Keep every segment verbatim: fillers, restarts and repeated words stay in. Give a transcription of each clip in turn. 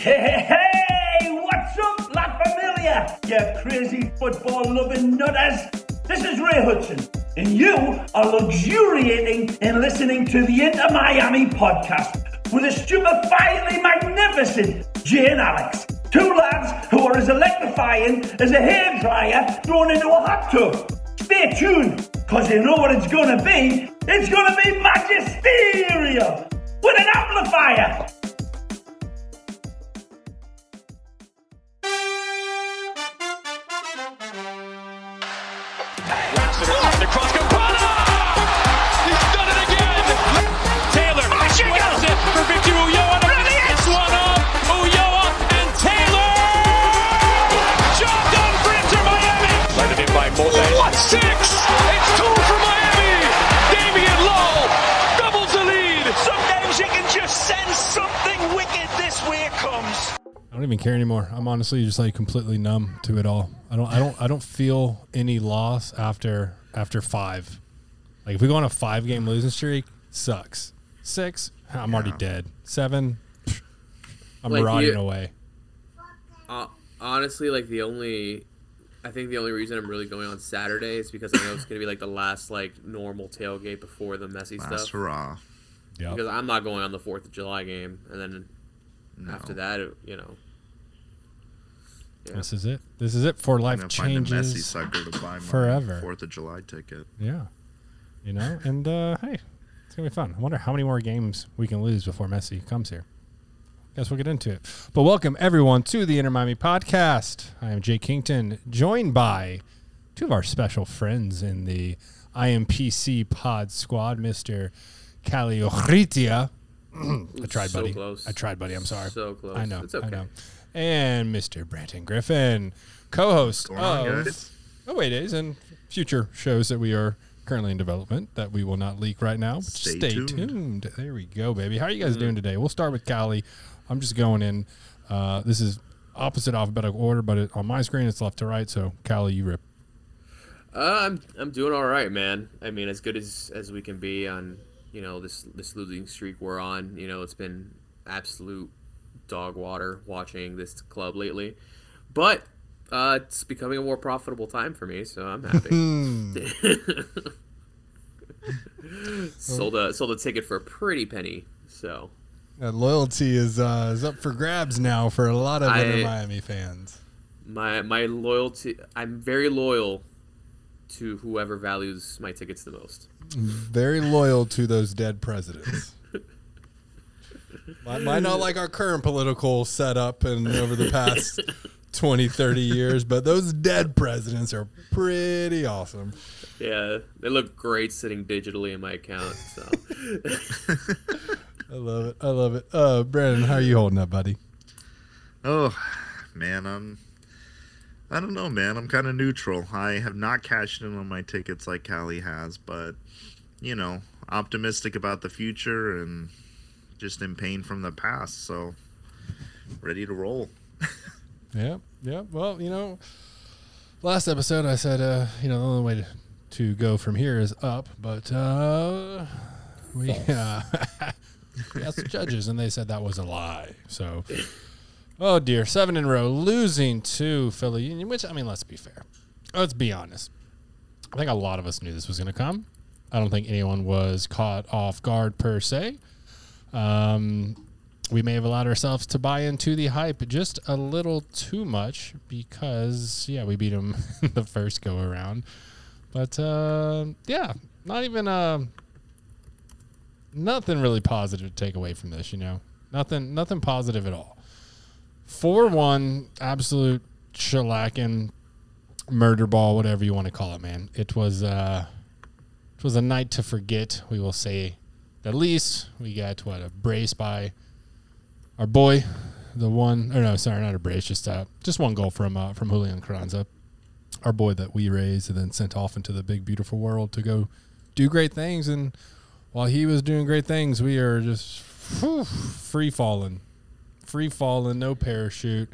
Hey, what's up, La Familia, you crazy football-loving nutters? This is Ray Hudson, and you are luxuriating in listening to the Inter Miami podcast with the stupefyingly magnificent Jay and Alex, two lads who are as electrifying as a hairdryer thrown into a hot tub. Stay tuned, because you know what it's going to be. It's going to be magisterial with an amplifier. The cross, Campana! He's done it again! Taylor, Yosef for Victor Ulloa, it's one up, Ulloa and Taylor! Job done for Inter Miami! Let it in by Mose. What, six? It's two for Miami! Damian Lowe doubles the lead! Sometimes you can just sense something wicked this way it comes. I don't even care anymore. I'm honestly just like completely numb to it all. I don't, I don't, I don't feel any loss after after five. Like if we go on a five game losing streak, sucks. Six, I'm yeah. already dead. Seven, I'm like rotting you, away. Uh, honestly, like the only, I think the only reason I'm really going on Saturday is because I know it's gonna be like the last like normal tailgate before the messy last stuff. Hurrah! Yeah. Because I'm not going on the Fourth of July game, and then. No. After that, it, you know. Yeah. This is it. This is it for life changes. Find a Messi sucker to buy my forever. Fourth of July ticket. Yeah, you know, and uh, hey, it's gonna be fun. I wonder how many more games we can lose before Messi comes here. Guess we'll get into it. But welcome everyone to the Inter Miami podcast. I am Jay Kington, joined by two of our special friends in the I M P C pod squad, Mister Caliochritia. I tried, so buddy. Close. I tried, buddy. I'm sorry. So close. I know. It's okay. I know. And Mister Branton Griffin, co-host of Away Days and future shows that we are currently in development that we will not leak right now. But stay stay tuned. tuned. There we go, baby. How are you guys mm. doing today? We'll start with Callie. I'm just going in. Uh, this is opposite alphabetical order, but it, on my screen it's left to right. So, Callie, you rip. Uh, I'm I'm doing all right, man. I mean, as good as, as we can be on. You know, this this losing streak we're on, you know, it's been absolute dog water watching this club lately. But uh, it's becoming a more profitable time for me, so I'm happy. sold, a, sold a ticket for a pretty penny, so. That loyalty is uh, is up for grabs now for a lot of Inter Miami fans. My, my loyalty, I'm very loyal to whoever values my tickets the most. Very loyal to those dead presidents. Might, might not like our current political setup and over the past twenty, thirty years, but those dead presidents are pretty awesome. Yeah, they look great sitting digitally in my account. So I love it. I love it. Uh, Brandon, how are you holding up, buddy? Oh, man, I'm... I don't know, man. I'm kind of neutral. I have not cashed in on my tickets like Callie has, but, you know, optimistic about the future and just in pain from the past. So, ready to roll. yeah, yeah. Well, you know, last episode I said, uh, you know, the only way to, to go from here is up, but uh, we, uh, we asked the judges, and they said that was a lie. So... Oh, dear. Seven in a row, losing to Philly Union, which, I mean, let's be fair. Let's be honest. I think a lot of us knew this was going to come. I don't think anyone was caught off guard, per se. Um, we may have allowed ourselves to buy into the hype just a little too much because, yeah, we beat them the first go-around. But, uh, yeah, not even uh, nothing really positive to take away from this, you know? Nothing, nothing positive at all. four one, absolute shellacking, murder ball, whatever you want to call it, man. It was uh, it was a night to forget, we will say. At least we got, what, a brace by our boy, the one, or no, sorry, not a brace, just uh, just one goal from uh, from Julian Carranza, our boy that we raised and then sent off into the big, beautiful world to go do great things. And while he was doing great things, we are just whew, free falling. Free falling, no parachute.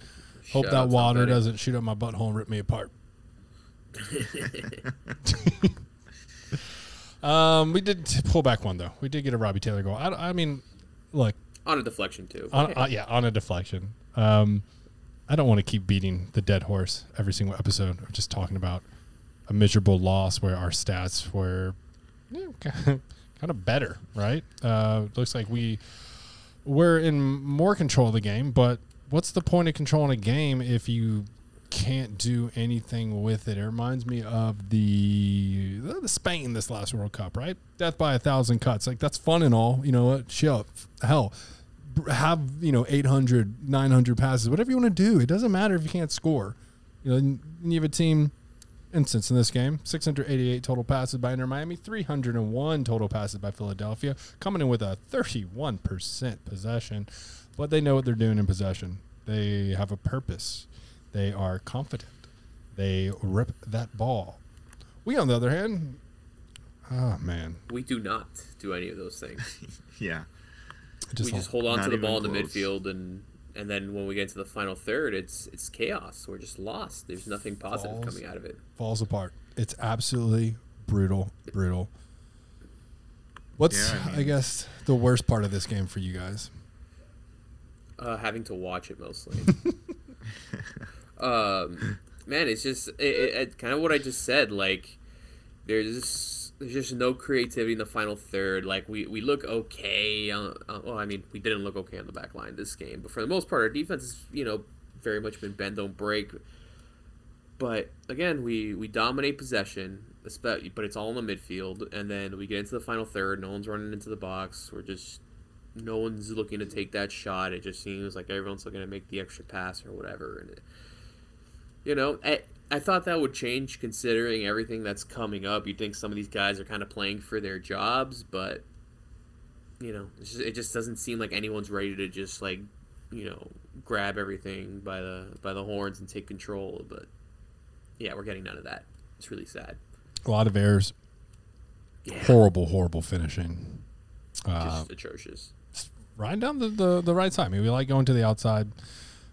Hope Shut that water somebody. doesn't shoot up my butthole and rip me apart. um, we did pull back one, though. We did get a Robbie Taylor goal. I, I mean, look, On a deflection, too. On, yeah. Uh, yeah, on a deflection. Um, I don't want to keep beating the dead horse every single episode. I'm just talking about a miserable loss where our stats were yeah, kind of better, right? Uh, looks like we were in more control of the game, but what's the point of controlling a game if you can't do anything with it? It reminds me of the, the Spain this last World Cup, right? Death by a thousand cuts. Like, that's fun and all. You know what? Shit, hell. Have, you know, eight hundred, nine hundred passes, whatever you want to do. It doesn't matter if you can't score. You know, and you have a team, instance in this game, six hundred eighty-eight total passes by Inter Miami, three hundred one total passes by Philadelphia, coming in with a thirty-one percent possession. But they know what they're doing in possession. They have a purpose. They are confident. They rip that ball. We, on the other hand, oh, man. We do not do any of those things. Yeah. Just we just hold on to the ball in the midfield, and, and then when we get into the final third, it's it's chaos. We're just lost. There's nothing positive falls, coming out of it. Falls apart. It's absolutely brutal, brutal. What's, yeah, I, mean, I guess, the worst part of this game for you guys? Uh, having to watch it mostly. um, man, it's just it, it, it, kind of what I just said. Like, there's... There's just no creativity in the final third. Like, we, we look okay. On, on, well, I mean, we didn't look okay on the back line this game. But for the most part, our defense has, you know, very much been bend, don't break. But, again, we, we dominate possession, but it's all in the midfield. And then we get into the final third. No one's running into the box. We're just – no one's looking to take that shot. It just seems like everyone's looking to make the extra pass or whatever. And, it, you know, at, I thought that would change considering everything that's coming up. You'd think some of these guys are kind of playing for their jobs, but, you know, it's just, it just doesn't seem like anyone's ready to just, like, you know, grab everything by the by the horns and take control. But, yeah, we're getting none of that. It's really sad. A lot of errors. Yeah. Horrible, horrible finishing. Just uh, atrocious. Right down the, the, the right side. I mean, we like going to the outside.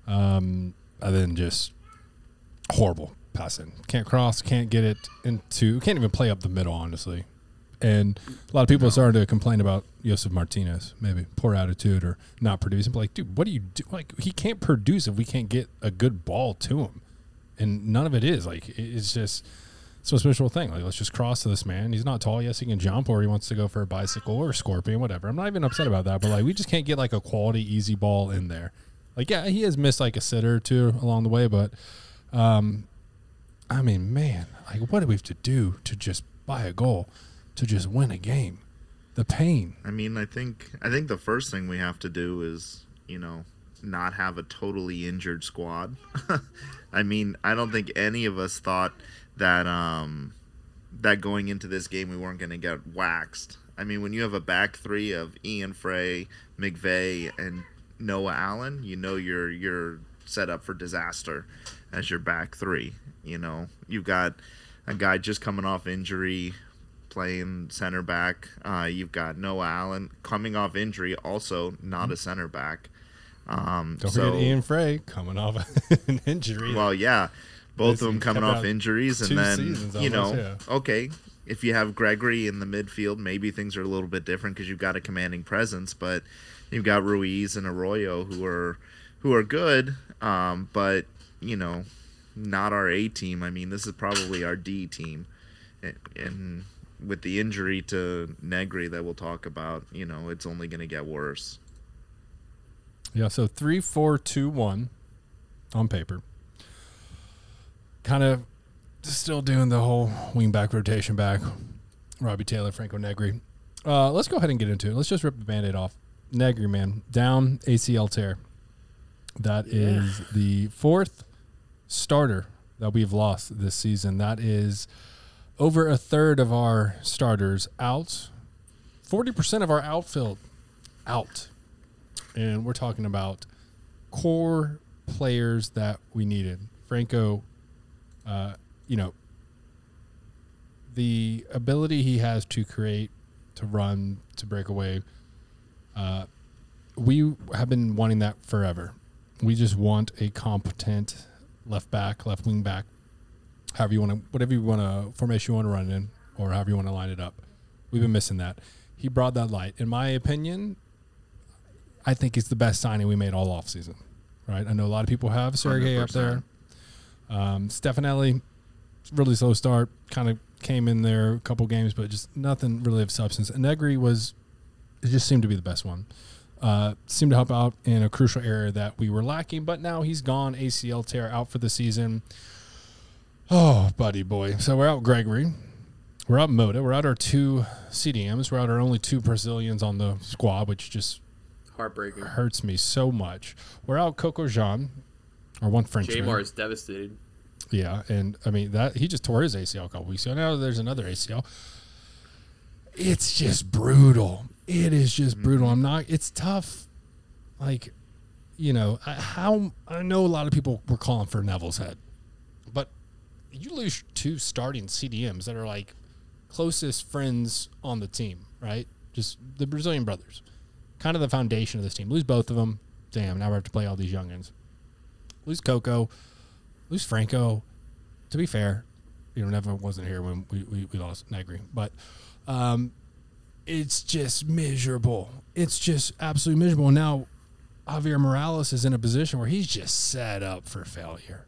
Um, and then just horrible. Passing. Can't cross, can't get it into, can't even play up the middle, honestly. And a lot of people no. are starting to complain about Josef Martinez, maybe poor attitude or not producing. But like, dude, what do you do? Like, he can't produce if we can't get a good ball to him. And none of it is. Like, it's just, it's a special thing. Like, let's just cross to this man. He's not tall. Yes, he can jump, or he wants to go for a bicycle or a scorpion, whatever. I'm not even upset about that. But like, we just can't get like a quality, easy ball in there. Like, yeah, he has missed like a sitter or two along the way, but, um, I mean, man, like, what do we have to do to just buy a goal, to just win a game? The pain. I mean, I think I think the first thing we have to do is, you know, not have a totally injured squad. I mean, I don't think any of us thought that um, that going into this game we weren't going to get waxed. I mean, when you have a back three of Ian Fray, McVeigh, and Noah Allen, you know you're you're set up for disaster as your back three. You know, you've got a guy just coming off injury, playing center back. Uh, you've got Noah Allen coming off injury, also not a center back. Um, Don't so, forget Ian Fray coming off an injury. Well, yeah, both of them coming off injuries. And then, seasons, you know, yeah. okay, if you have Gregory in the midfield, maybe things are a little bit different because you've got a commanding presence. But you've got Ruiz and Arroyo who are, who are good, um, but, you know, not our A team. I mean, this is probably our D team. And, and with the injury to Negri that we'll talk about, you know, it's only going to get worse. Yeah, so three four two one on paper. Kind of still doing the whole wing-back rotation back. Robbie Taylor, Franco Negri. Uh, let's go ahead and get into it. Let's just rip the Band-Aid off. Negri, man, down A C L tear. That is yeah. the fourth starter that we've lost this season. That is over a third of our starters out, forty percent of our outfield out. And we're talking about core players that we needed. Franco, uh, you know, the ability he has to create, to run, to break away, uh, we have been wanting that forever. We just want a competent left back, left wing back, however you want to, whatever you want to, formation you want to run in, or however you want to line it up. We've been missing that. He brought that light. In my opinion, I think it's the best signing we made all offseason, right? I know a lot of people have Sergei up there. Um, Stefanelli, really slow start, kind of came in there a couple games, but just nothing really of substance. And Negri was, it just seemed to be the best one. Uh, seemed to help out in a crucial area that we were lacking, but now he's gone. A C L tear, out for the season. Oh, buddy boy. So we're out Gregory. We're out Moda. We're out our two C D Ms. We're out our only two Brazilians on the squad, which just heartbreaking hurts me so much. We're out Coco Jean, our one Frenchman. Jamar is devastated. Yeah, and I mean that he just tore his A C L a couple weeks ago. Now there's another A C L. It's just brutal. It is just brutal. I'm not. It's tough. Like, you know, I, how I know a lot of people were calling for Neville's head, but you lose two starting C D Ms that are like closest friends on the team, right? Just the Brazilian brothers, kind of the foundation of this team. Lose both of them. Damn. Now we have to play all these youngins. Lose Coco. Lose Franco. To be fair, you know, Neville wasn't here when we we, we lost Negri, but. um It's just miserable. It's just absolutely miserable. Now, Javier Morales is in a position where he's just set up for failure.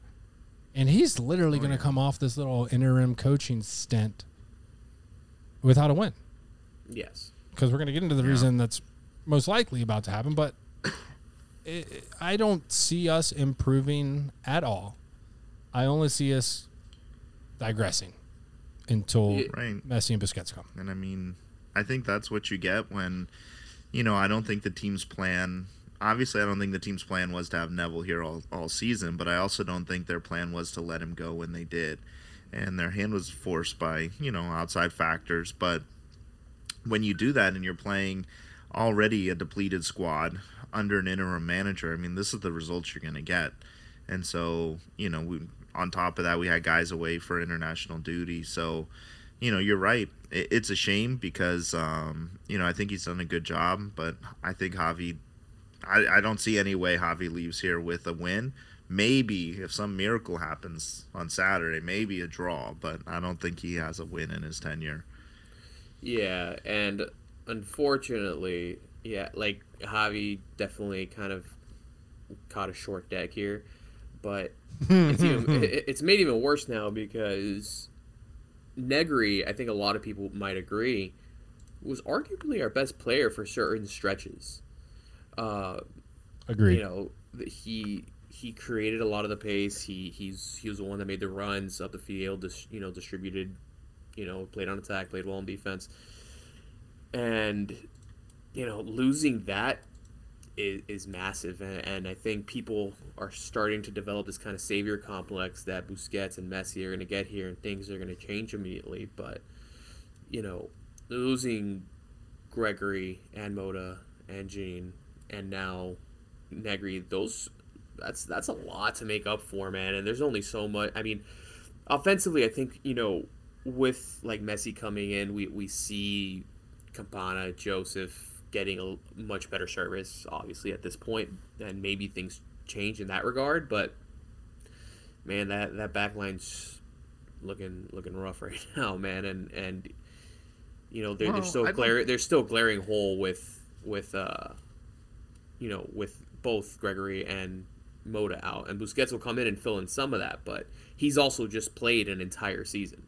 And he's literally oh, going to yeah. come off this little interim coaching stint without a win. Yes. Because we're going to get into the yeah. reason that's most likely about to happen. But it, it, I don't see us improving at all. I only see us digressing until yeah. Messi and Busquets come. And I mean... I think that's what you get when, you know, I don't think the team's plan, obviously I don't think the team's plan was to have Neville here all, all season, but I also don't think their plan was to let him go when they did. And their hand was forced by, you know, outside factors. But when you do that and you're playing already a depleted squad under an interim manager, I mean, this is the results you're going to get. And so, you know, we, on top of that, we had guys away for international duty. So, you know, you're right. It's a shame because, um, you know, I think he's done a good job, but I think Javi, I, I don't see any way Javi leaves here with a win. Maybe if some miracle happens on Saturday, maybe a draw, but I don't think he has a win in his tenure. Yeah, and unfortunately, yeah, like Javi definitely kind of caught a short deck here, but it's, even, it's made even worse now because... Negri, I think a lot of people might agree, was arguably our best player for certain stretches. Uh, Agreed. You know, he he created a lot of the pace. He he's he was the one that made the runs up the field. Dis, you know, distributed. You know, played on attack, played well on defense. And you know, losing that is, is massive. And, and I think people are starting to develop this kind of savior complex that Busquets and Messi are going to get here and things are going to change immediately. But, you know, losing Gregory and Moda and Jean and now Negri, those that's that's a lot to make up for, man. And there's only so much. I mean, offensively, I think, you know, with like Messi coming in, we, we see Campana, Josef, getting a much better service, obviously, at this point, and maybe things change in that regard. But man, that that backline's looking looking rough right now, man. And and you know they're, well, they're still glaring they're still glaring hole with with uh you know with both Gregory and Moda out, and Busquets will come in and fill in some of that, but he's also just played an entire season.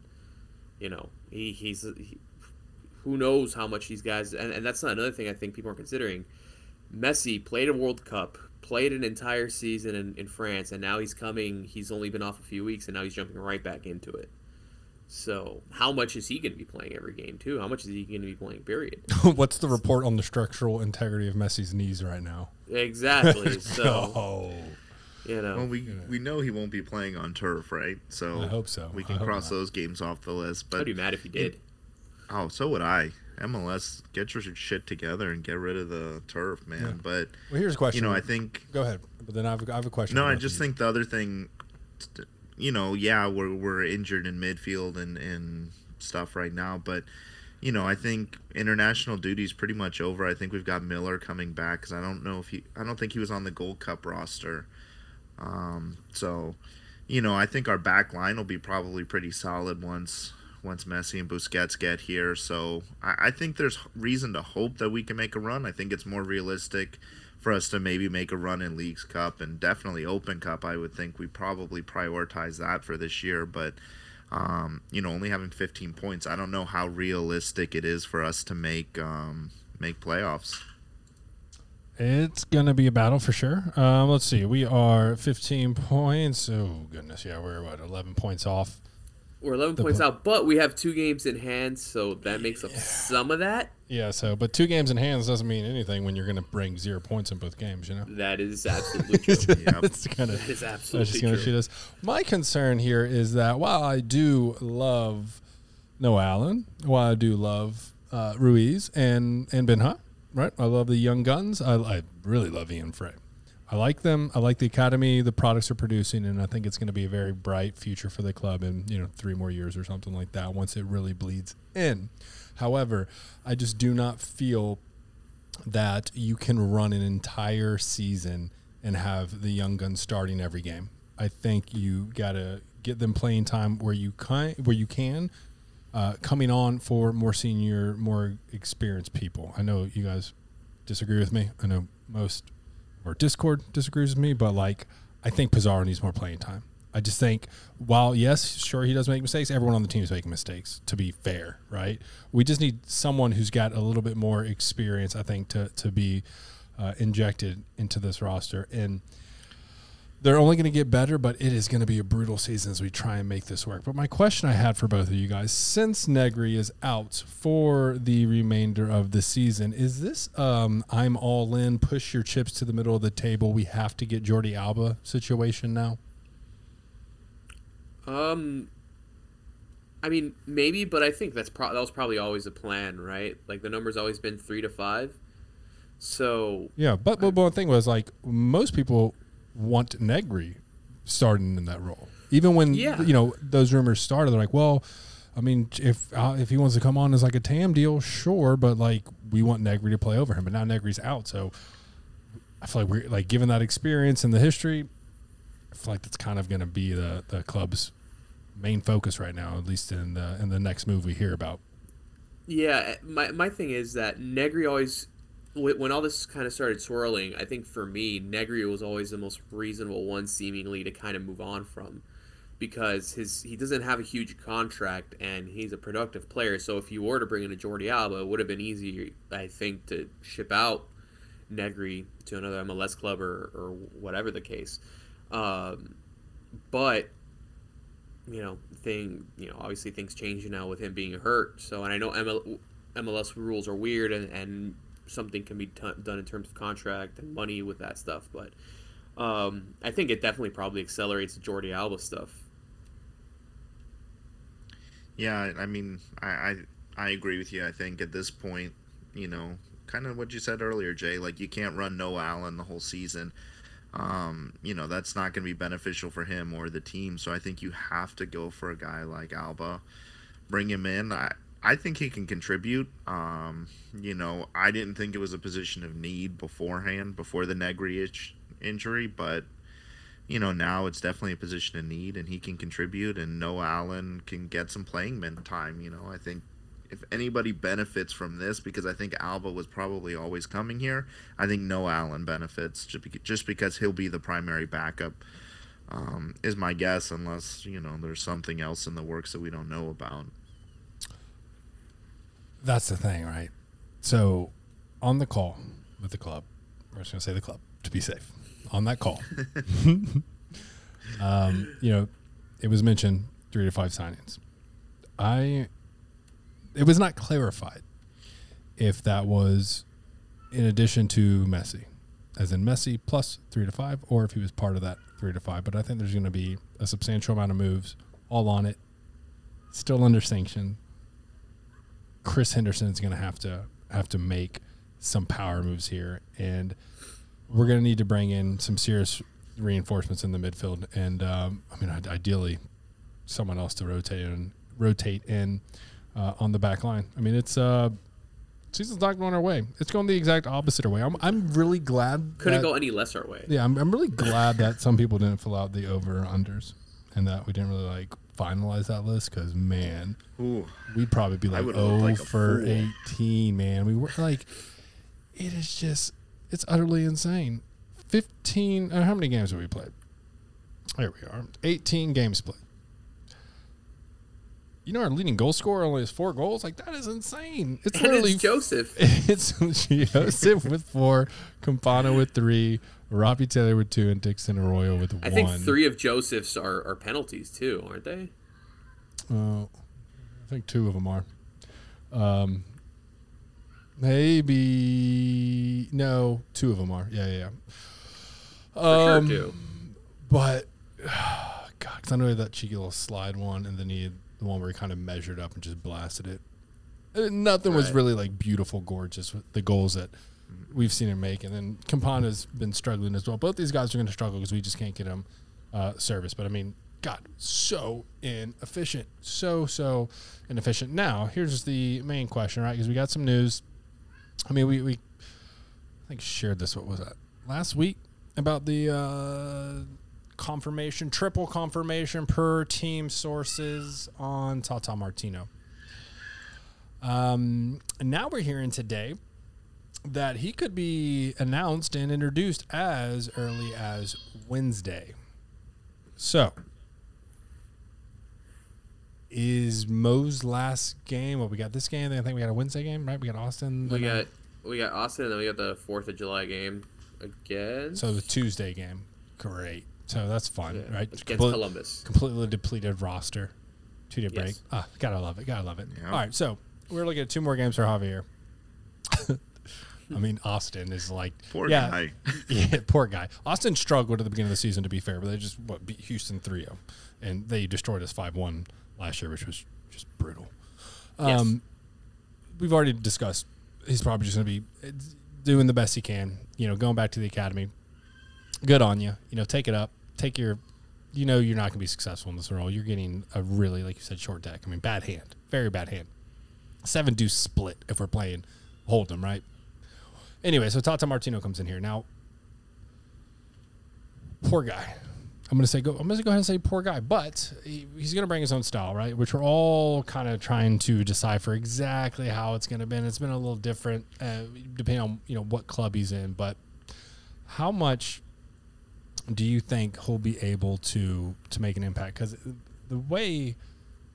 You know he he's he, who knows how much these guys... And, and that's not another thing I think people are considering. Messi played a World Cup, played an entire season in, in France, and now he's coming... He's only been off a few weeks, and now he's jumping right back into it. So how much is he going to be playing every game, too? How much is he going to be playing, period? What's the report on the structural integrity of Messi's knees right now? Exactly. So, oh. you know. Well, we, you know. we know he won't be playing on turf, right? So I hope so. We can cross not. those games off the list. But I'd be mad if he did. It, Oh, so would I. M L S, get your shit together and get rid of the turf, man. Yeah. But well, here's a question. You know, I think. Go ahead. But then I have, I have a question. No, I just you. think the other thing, you know, yeah, we're we're injured in midfield and, and stuff right now, but you know, I think international duty's pretty much over. I think we've got Miller coming back because I don't know if he. I don't think he was on the Gold Cup roster. Um. So, you know, I think our back line will be probably pretty solid once. once Messi and Busquets get here. So I, I think there's reason to hope that we can make a run. I think it's more realistic for us to maybe make a run in Leagues Cup and definitely Open Cup. I would think we probably prioritize that for this year, but um, you know, only having fifteen points, I don't know how realistic it is for us to make um, make playoffs. It's going to be a battle for sure. Um, let's see. We are fifteen points. Oh, goodness. Yeah, we're, what, eleven points off? We're eleven points out, but we have two games in hand, so that makes up some of that. Yeah, so, but two games in hand doesn't mean anything when you're going to bring zero points in both games, you know? That is absolutely true. Yep. That's kinda, that is absolutely that's true. Us. My concern here is that while I do love Noah Allen, while I do love uh, Ruiz and, and Benha, right? I love the young guns. I, I really love Ian Fray. I like them. I like the academy, the products are producing, and I think it's going to be a very bright future for the club in, you know, three more years or something like that once it really bleeds in. However, I just do not feel that you can run an entire season and have the young guns starting every game. I think you got to get them playing time where you can, where you can. Uh, coming on for more senior, more experienced people. I know you guys disagree with me. I know most, or Discord disagrees with me, but, like, I think Pizarro needs more playing time. I just think, while, yes, sure, he does make mistakes, everyone on the team is making mistakes, to be fair, right? We just need someone who's got a little bit more experience, I think, to, to be uh, injected into this roster. And they're only going to get better, but it is going to be a brutal season as we try and make this work. But my question I had for both of you guys, since Negri is out for the remainder of the season, is this um, I'm all in, push your chips to the middle of the table, we have to get Jordi Alba situation now? Um, I mean, maybe, but I think that's pro- that was probably always the plan, right? Like, the number's always been three to five. So yeah, but, but one thing was, like, most people – want Negri starting in that role. Even when, yeah. you know, those rumors started, they're like, well, I mean, if uh, if he wants to come on as, like, a T A M deal, sure, but, like, we want Negri to play over him, but now Negri's out, so I feel like we're, like, given that experience and the history, I feel like that's kind of going to be the, the club's main focus right now, at least in the, in the next move we hear about. Yeah, my, my thing is that Negri always – when all this kind of started swirling, I think for me, Negri was always the most reasonable one seemingly to kind of move on from, because his he doesn't have a huge contract and he's a productive player. So if you were to bring in a Jordi Alba, it would have been easier, I think, to ship out Negri to another M L S club or, or whatever the case. Um, but, you know, thing you know obviously things change now with him being hurt. So, and I know M L S rules are weird and, and something can be t- done in terms of contract and money with that stuff, but um, I think it definitely probably accelerates the Jordi Alba stuff. Yeah, I mean, I, I I agree with you. I think at this point, you know, kind of what you said earlier, Jay, like, you can't run Noah Allen the whole season. Um, you know, that's not going to be beneficial for him or the team, so I think you have to go for a guy like Alba, bring him in. I I think he can contribute. Um, you know, I didn't think it was a position of need beforehand, before the Negri itch injury, but, you know, now it's definitely a position of need, and he can contribute, and Noah Allen can get some playing min time. You know, I think if anybody benefits from this, because I think Alba was probably always coming here, I think Noah Allen benefits just because he'll be the primary backup, um, is my guess, unless, you know, there's something else in the works that we don't know about. That's the thing, right? So, on the call with the club, we're just going to say the club to be safe. On that call, um, you know, it was mentioned three to five signings. I, it was not clarified if that was in addition to Messi, as in Messi plus three to five, or if he was part of that three to five. But I think there's going to be a substantial amount of moves, all on it, still under sanction. Chris Henderson is going to have to have to make some power moves here, and we're going to need to bring in some serious reinforcements in the midfield. And um, I mean, ideally, someone else to rotate and rotate in uh, on the back line. I mean, it's uh, season's not going our way; it's going the exact opposite our way. I'm I'm really glad couldn't that, go any less our way. Yeah, I'm I'm really glad that some people didn't fill out the over unders, and that we didn't really like finalize that list, because, man, ooh, we'd probably be like oh like for fool. eighteen, man. We were like, it is just It's utterly insane. Fifteen. Uh, how many games have we played? There we are. Eighteen games played. You know, our leading goal scorer only has four goals. Like, that is insane. It's and literally it's Josef. It's Josef with four, Campana with three, Robbie Taylor with two, and Dixon Arroyo with one. I think three of Josef's are, are penalties too, aren't they? Uh, I think two of them are. Um, maybe no, two of them are. Yeah, yeah. yeah. Um, For sure, two. But God, because I know that cheeky little slide one, and then he had the one where he kind of measured up and just blasted it. And nothing right. was really like beautiful, gorgeous with the goals that we've seen him make. And then Campana's been struggling as well. Both these guys are going to struggle because we just can't get them uh, service. But I mean, God, so inefficient. So, so inefficient. Now, here's the main question, right? Because we got some news. I mean, we, we I think shared this, what was that, last week, about the uh, confirmation, triple confirmation per team sources on Tata Martino. Um, and now we're hearing today that he could be announced and introduced as early as Wednesday. So... is Mo's last game? Well, we got this game. Then I think we got a Wednesday game, right? We got Austin. We got we got Austin, and then we got the Fourth of July game again. So the Tuesday game, great. So that's fun, yeah. right? Against Comple- Columbus, completely depleted roster. Two-day break. Yes. Ah, gotta love it. Gotta love it. Yeah. All right, so we're looking at two more games for Javier. I mean, Austin is like poor yeah, guy. yeah, poor guy. Austin struggled at the beginning of the season, to be fair, but they just what, beat Houston three oh, and they destroyed us five one. Last year, which was just brutal. Um, yes. We've already discussed he's probably just going to be doing the best he can, you know, going back to the academy. Good on you. You know, take it up. Take your, you know, you're not going to be successful in this role. You're getting a really, like you said, short deck. I mean, bad hand. Very bad hand. seven two split if we're playing Hold'em, right? Anyway, so Tata Martino comes in here. Now, poor guy. I'm gonna say go. I'm gonna go ahead and say poor guy, but he, he's gonna bring his own style, right? Which we're all kind of trying to decipher exactly how it's gonna be. And it's been a little different uh, depending on you know what club he's in. But how much do you think he'll be able to to make an impact? Because the way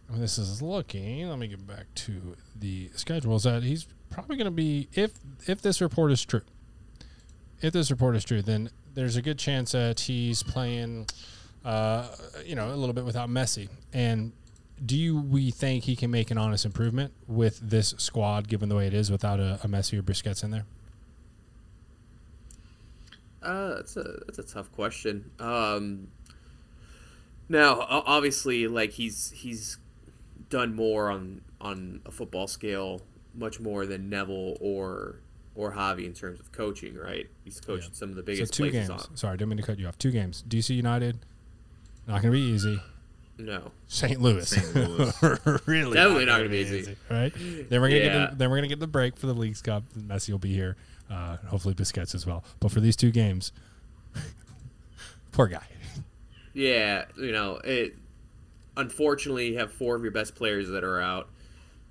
I mean, this is looking, let me get back to the schedule. Is that he's probably gonna be if if this report is true. If this report is true, then. There's a good chance that he's playing, uh, you know, a little bit without Messi. And do you, we think he can make an honest improvement with this squad, given the way it is, without a, a Messi or Busquets in there? Uh, that's a that's a tough question. Um, now, obviously, like he's he's done more on on a football scale, much more than Neville or. Or Javi in terms of coaching, right? He's coached yeah. some of the biggest so two places. Games. On. Sorry, I didn't mean to cut you off. Two games. D C United, not going to be easy. No. Saint Louis. Saint Louis. Really? Definitely not going to be easy. easy. Right? Then we're going to yeah. get the, then we're going to get the break for the Leagues Cup. Messi will be here. Uh, hopefully Busquets as well. But for these two games, poor guy. Yeah, you know, it. Unfortunately, you have four of your best players that are out.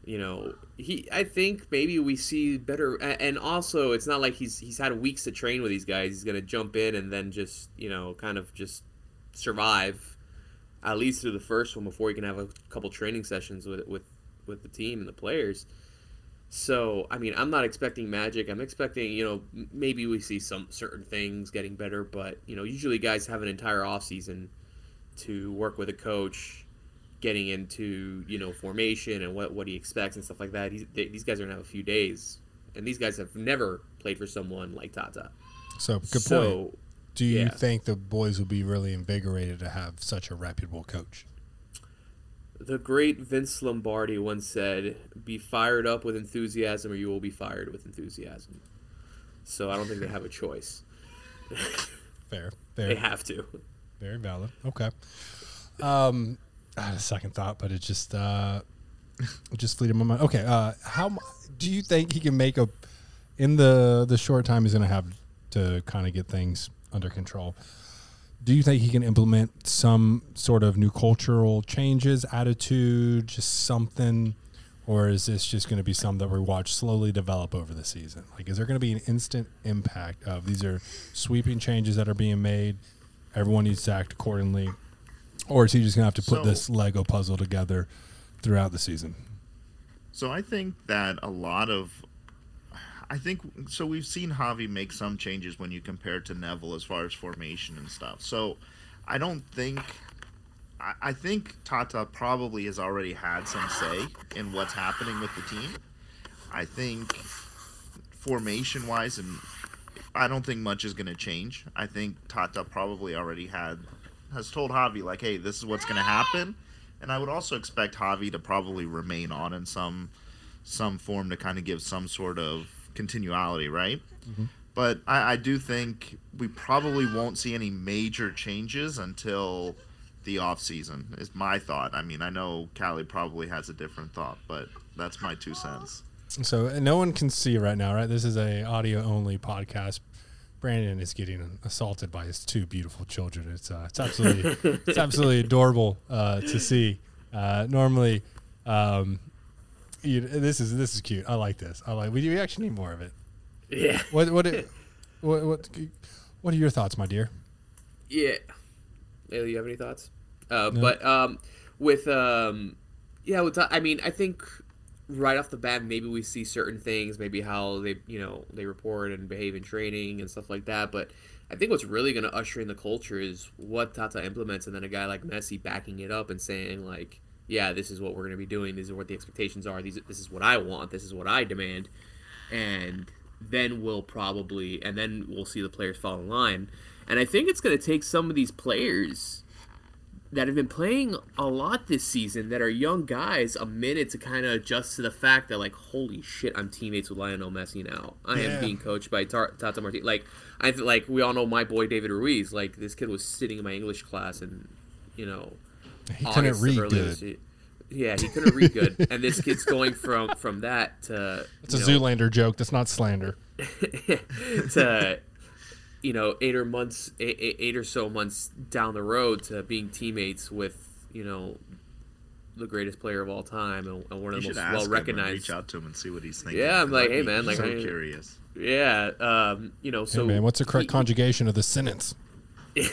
You know, he. I think maybe we see better, and also it's not like he's he's had weeks to train with these guys. He's gonna jump in and then just you know kind of just survive, at least through the first one before he can have a couple training sessions with with, with the team and the players. So I mean, I'm not expecting magic. I'm expecting you know maybe we see some certain things getting better, but you know usually guys have an entire off season to work with a coach. Getting into you know formation and what, what he expects and stuff like that. He's, they, these guys are gonna have a few days, and these guys have never played for someone like Tata. So good so, point. Do you yeah. think the boys will be really invigorated to have such a reputable coach? The great Vince Lombardi once said, "Be fired up with enthusiasm, or you will be fired with enthusiasm." So I don't think they have a choice. Fair, fair. They have to. Very valid. Okay. Um. I had a second thought, but it just uh, it just fleeted my mind. Okay, uh, how do you think he can make a in the the short time he's going to have to kind of get things under control? Do you think he can implement some sort of new cultural changes, attitude, just something Or is this just going to be some that we watch slowly develop over the season? Like, is there going to be an instant impact of these are sweeping changes that are being made, everyone needs to act accordingly, or is he just going to have to put so, this Lego puzzle together throughout the season? So I think that a lot of – I think – so we've seen Javi make some changes when you compare to Neville as far as formation and stuff. So I don't think – I think Tata probably has already had some say in what's happening with the team. I think formation-wise, and I don't think much is going to change. I think Tata probably already had has told Javi, like, hey, this is what's going to happen. And I would also expect Javi to probably remain on in some some form to kind of give some sort of continuality, right? Mm-hmm. But I, I do think we probably won't see any major changes until – the off season is my thought. I mean, I know Callie probably has a different thought, but that's my two cents. So no one can see right now, right? This is a audio only podcast. Brandon is getting assaulted by his two beautiful children. It's uh, it's absolutely it's absolutely adorable uh, to see. Uh, normally, um, you, this is this is cute. I like this. I like. We we actually need more of it. Yeah. What what it, what what what are your thoughts, my dear? Yeah. Do you have any thoughts? Uh, no. But um, with um, yeah, with, I mean, I think right off the bat, maybe we see certain things, maybe how they, you know, they report and behave in training and stuff like that. But I think what's really going to usher in the culture is what Tata implements, and then a guy like Messi backing it up and saying like, yeah, this is what we're going to be doing. These are what the expectations are. These, this is what I want. This is what I demand. And then we'll probably, and then we'll see the players fall in line. And I think it's going to take some of these players that have been playing a lot this season that are young guys a minute to kind of adjust to the fact that, like, holy shit, I'm teammates with Lionel Messi now. I yeah. am being coached by Tar- Tata Martino. Like, I th- like we all know my boy David Ruiz. Like, this kid was sitting in my English class and, you know, he couldn't read good. Yeah, he couldn't read good. And this kid's going from, from that to... It's a know, Zoolander joke. That's not slander. to... you know, eight or months, eight, eight or so months down the road to being teammates with, you know, the greatest player of all time and, and one of the most well recognized. Reach out to him and see what he's thinking. Yeah, I'm like, hey man, like, I'm so curious. Yeah, um, you know, so hey man, what's the correct he, conjugation of the sentence? Tell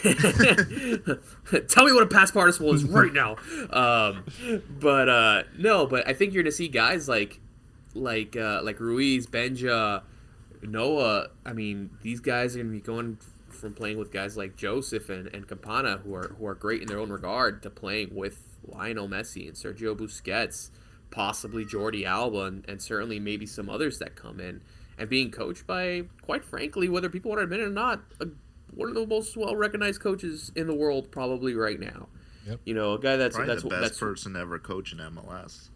me what a past participle is right now. Um, but uh, no, but I think you're gonna see guys like, like, uh, like Ruiz, Benja. Noah, I mean, these guys are going to be going from playing with guys like Josef and, and Campana, who are who are great in their own regard, to playing with Lionel Messi and Sergio Busquets, possibly Jordi Alba, and, and certainly maybe some others that come in, and being coached by, quite frankly, whether people want to admit it or not, a, one of the most well-recognized coaches in the world probably right now. Yep. You know, a guy that's... Probably that's the best that's, person ever coach in M L S.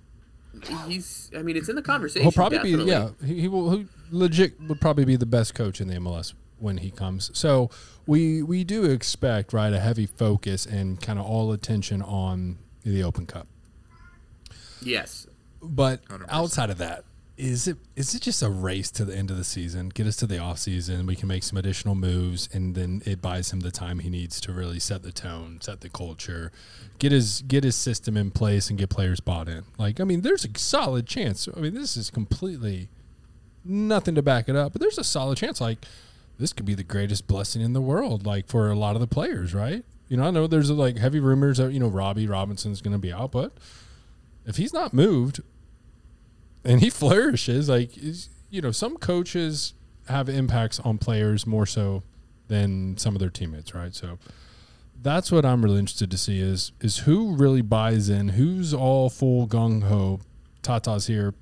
He's. I mean, it's in the conversation. He'll probably definitely. be. Yeah, he, he will. He legit would probably be the best coach in the M L S when he comes. So we we do expect, right, a heavy focus and kind of all attention on the Open Cup. Yes, but one hundred percent outside of that, is it is it just a race to the end of the season? Get us to the off season. We can make some additional moves, and then it buys him the time he needs to really set the tone, set the culture, get his get his system in place, and get players bought in. Like, I mean, there's a solid chance. I mean, this is completely nothing to back it up, but there's a solid chance. Like, this could be the greatest blessing in the world. Like, for a lot of the players, right? You know, I know there's like heavy rumors that you know Robbie Robinson's going to be out, but if he's not moved. And he flourishes, like, is, you know, some coaches have impacts on players more so than some of their teammates, right? So that's what I'm really interested to see is is who really buys in, who's all full gung-ho. Tata's here.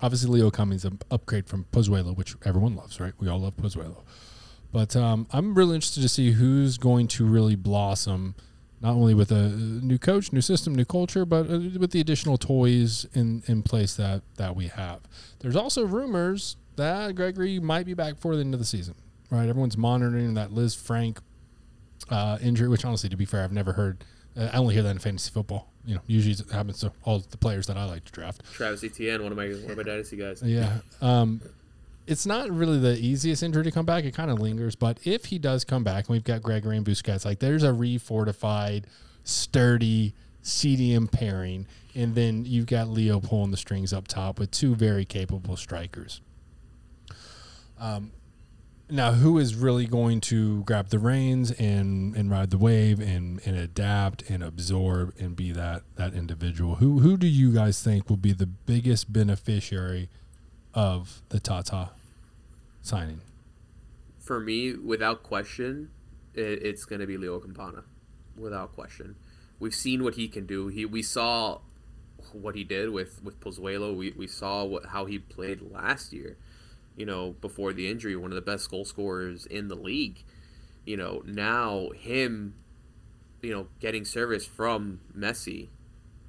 Obviously, Leo Cummings, an upgrade from Pozuelo, which everyone loves, right? We all love Pozuelo. But um, I'm really interested to see who's going to really blossom, not only with a new coach, new system, new culture, but with the additional toys in, in place that, that we have. There's also rumors that Gregory might be back for the end of the season, right? Everyone's monitoring that Liz Frank uh, injury, which honestly, to be fair, I've never heard. Uh, I only hear that in fantasy football. You know, usually it happens to all the players that I like to draft. Travis Etienne, one of my one of my dynasty guys. Yeah. Um, it's not really the easiest injury to come back. It kind of lingers. But if he does come back, and we've got Gregory and Busquets, like, there's a refortified, sturdy, C D M pairing, and then you've got Leo pulling the strings up top with two very capable strikers. Um, now, who is really going to grab the reins and, and ride the wave and, and adapt and absorb and be that that individual? Who who do you guys think will be the biggest beneficiary of the Tata signing? For me, without question, it, it's going to be Leo Campana, without question. We've seen what he can do. He we saw what he did with with Pozuelo. We we saw what how he played last year. You know, before the injury, one of the best goal scorers in the league. You know, now him, you know, getting service from Messi,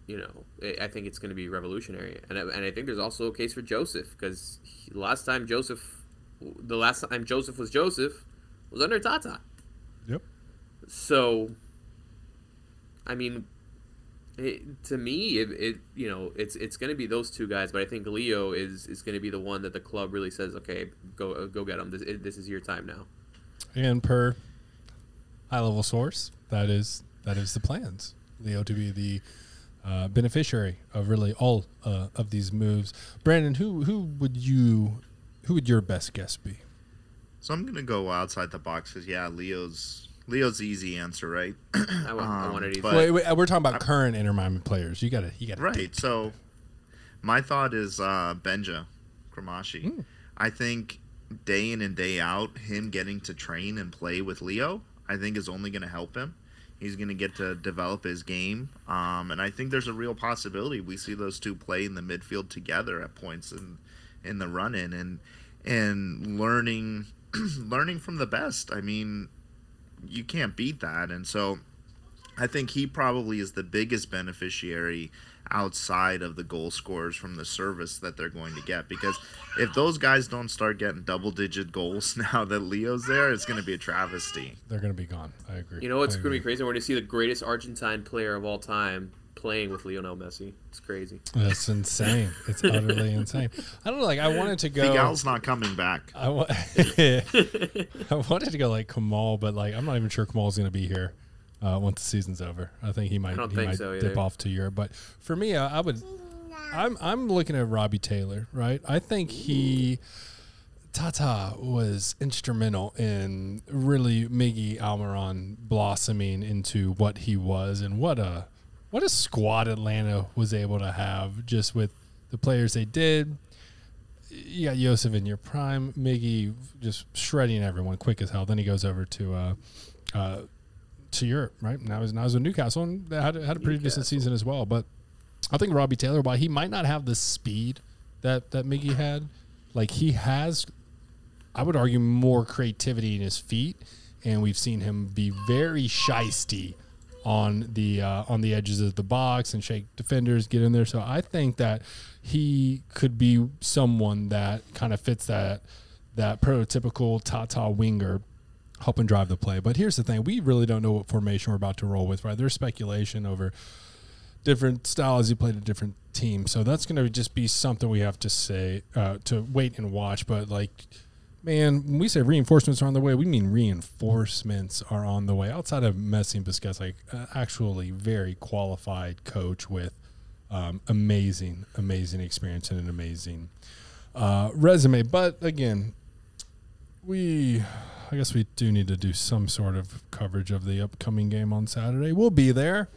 you know, I think it's going to be revolutionary. And I, and I think there's also a case for Josef, because last time Josef, the last time Josef was Josef, was under Tata. Yep. So, I mean, it, to me, it, it you know it's it's going to be those two guys, but I think Leo is, is going to be the one that the club really says, okay, go go get him. This this is your time now. And per high level source, that is that is the plans. Leo to be the uh, beneficiary of really all uh, of these moves. Brandon, who who would you who would your best guess be? So I'm going to go outside the box because yeah, Leo's. Leo's the easy answer, right? I want, um, I want it easy. Wait, wait, we're talking about I, current Inter Miami players. You gotta, you gotta. Right. Dip. So, my thought is uh, Benja Kramashi. Mm. I think day in and day out, him getting to train and play with Leo, I think is only going to help him. He's going to get to develop his game, um, and I think there's a real possibility we see those two play in the midfield together at points in in the run-in and and learning learning from the best. I mean. You can't beat that. And so I think he probably is the biggest beneficiary outside of the goal scorers from the service that they're going to get. Because if those guys don't start getting double-digit goals now that Leo's there, it's going to be a travesty. They're going to be gone. I agree. You know what's going to be crazy? We're going to see the greatest Argentine player of all time playing with Lionel Messi. It's crazy. That's insane. It's utterly insane. I don't know. Like I wanted to go. Figal's not coming back. I, wa- I wanted to go like Kamal, but like I'm not even sure Kamal's going to be here uh, once the season's over. I think he might. I don't he think might so either. Dip off to Europe. But for me, I, I would. I'm I'm looking at Robbie Taylor, right? I think he. Tata was instrumental in really Miggy Almirón blossoming into what he was, and what a. What a squad Atlanta was able to have just with the players they did. You got Yosef in your prime, Miggy just shredding everyone quick as hell. Then he goes over to uh, uh, to Europe, right? Now he's, now he's in Newcastle, and had, had a pretty Newcastle. decent season as well. But I think Robbie Taylor, while he might not have the speed that, that Miggy had, like he has, I would argue, more creativity in his feet, and we've seen him be very shiesty on the uh, on the edges of the box and shake defenders, get in there. So I think that he could be someone that kind of fits that that prototypical Tata winger, help and drive the play. But here's the thing. We really don't know what formation we're about to roll with, right? There's speculation over different styles. He played a different team. So that's going to just be something we have to say, uh, to wait and watch. But, like, man, when we say reinforcements are on the way, we mean reinforcements are on the way. Outside of Messi and Busquets, like uh, actually very qualified coach with um, amazing, amazing experience and an amazing uh, resume. But again, we, I guess we do need to do some sort of coverage of the upcoming game on Saturday. We'll be there.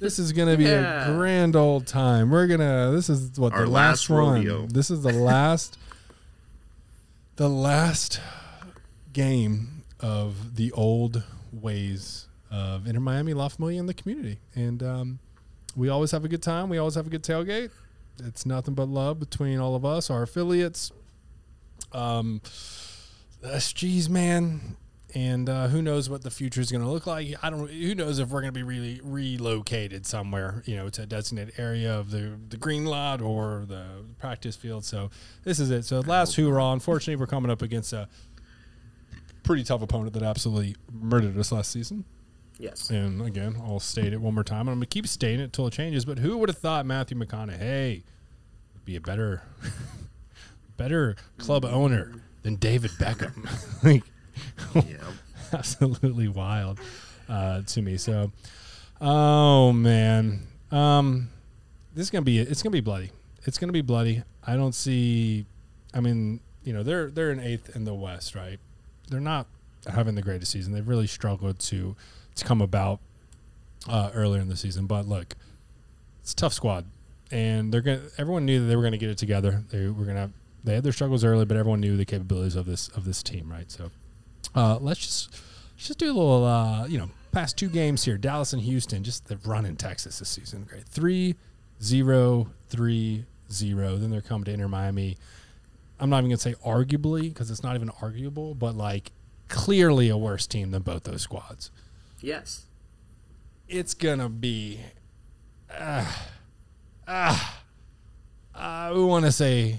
This is going to be yeah. a grand old time. We're going to, this is what Our the last, last one. This is the last. The last game of the old ways of Inter Miami, La Familia, and the community. And um, we always have a good time. We always have a good tailgate. It's nothing but love between all of us, our affiliates, um, S Gs, man. And uh, who knows what the future is going to look like. I don't. Who knows if we're going to be really relocated somewhere, you know, to a designated area of the, the green lot or the practice field. So this is it. So last hoorah. Unfortunately, we're coming up against a pretty tough opponent that absolutely murdered us last season. Yes. And, again, I'll state it one more time. And I'm going to keep stating it until it changes. But who would have thought Matthew McConaughey would be a better, better club owner than David Beckham? Like, absolutely wild uh, to me. So, oh man, Um, this is gonna be it's gonna be bloody. It's gonna be bloody. I don't see. I mean, you know, they're they're in eighth in the West, right? They're not having the greatest season. They've really struggled to to come about uh, earlier in the season. But look, it's a tough squad, and they're gonna. Everyone knew that they were gonna get it together. They were gonna. They had their struggles early, but everyone knew the capabilities of this of this team, right? So uh, let's just let's just do a little, uh, you know, past two games here, Dallas and Houston, just the run in Texas this season. Great. Three, zero, three, zero. Then they're coming to Inter Miami. I'm not even going to say arguably because it's not even arguable, but, like, clearly a worse team than both those squads. Yes. It's going to be uh, – uh, I want to say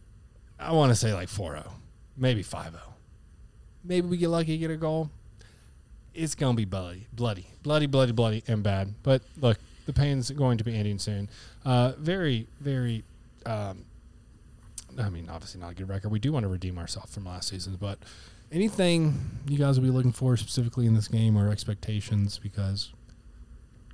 – I want to say like four oh, maybe five oh. Maybe we get lucky, get a goal. It's going to be bloody, bloody, bloody, bloody, bloody, and bad. But, look, the pain's going to be ending soon. Uh, very, very um, – I mean, obviously not a good record. We do want to redeem ourselves from last season. But anything you guys will be looking for specifically in this game or expectations, because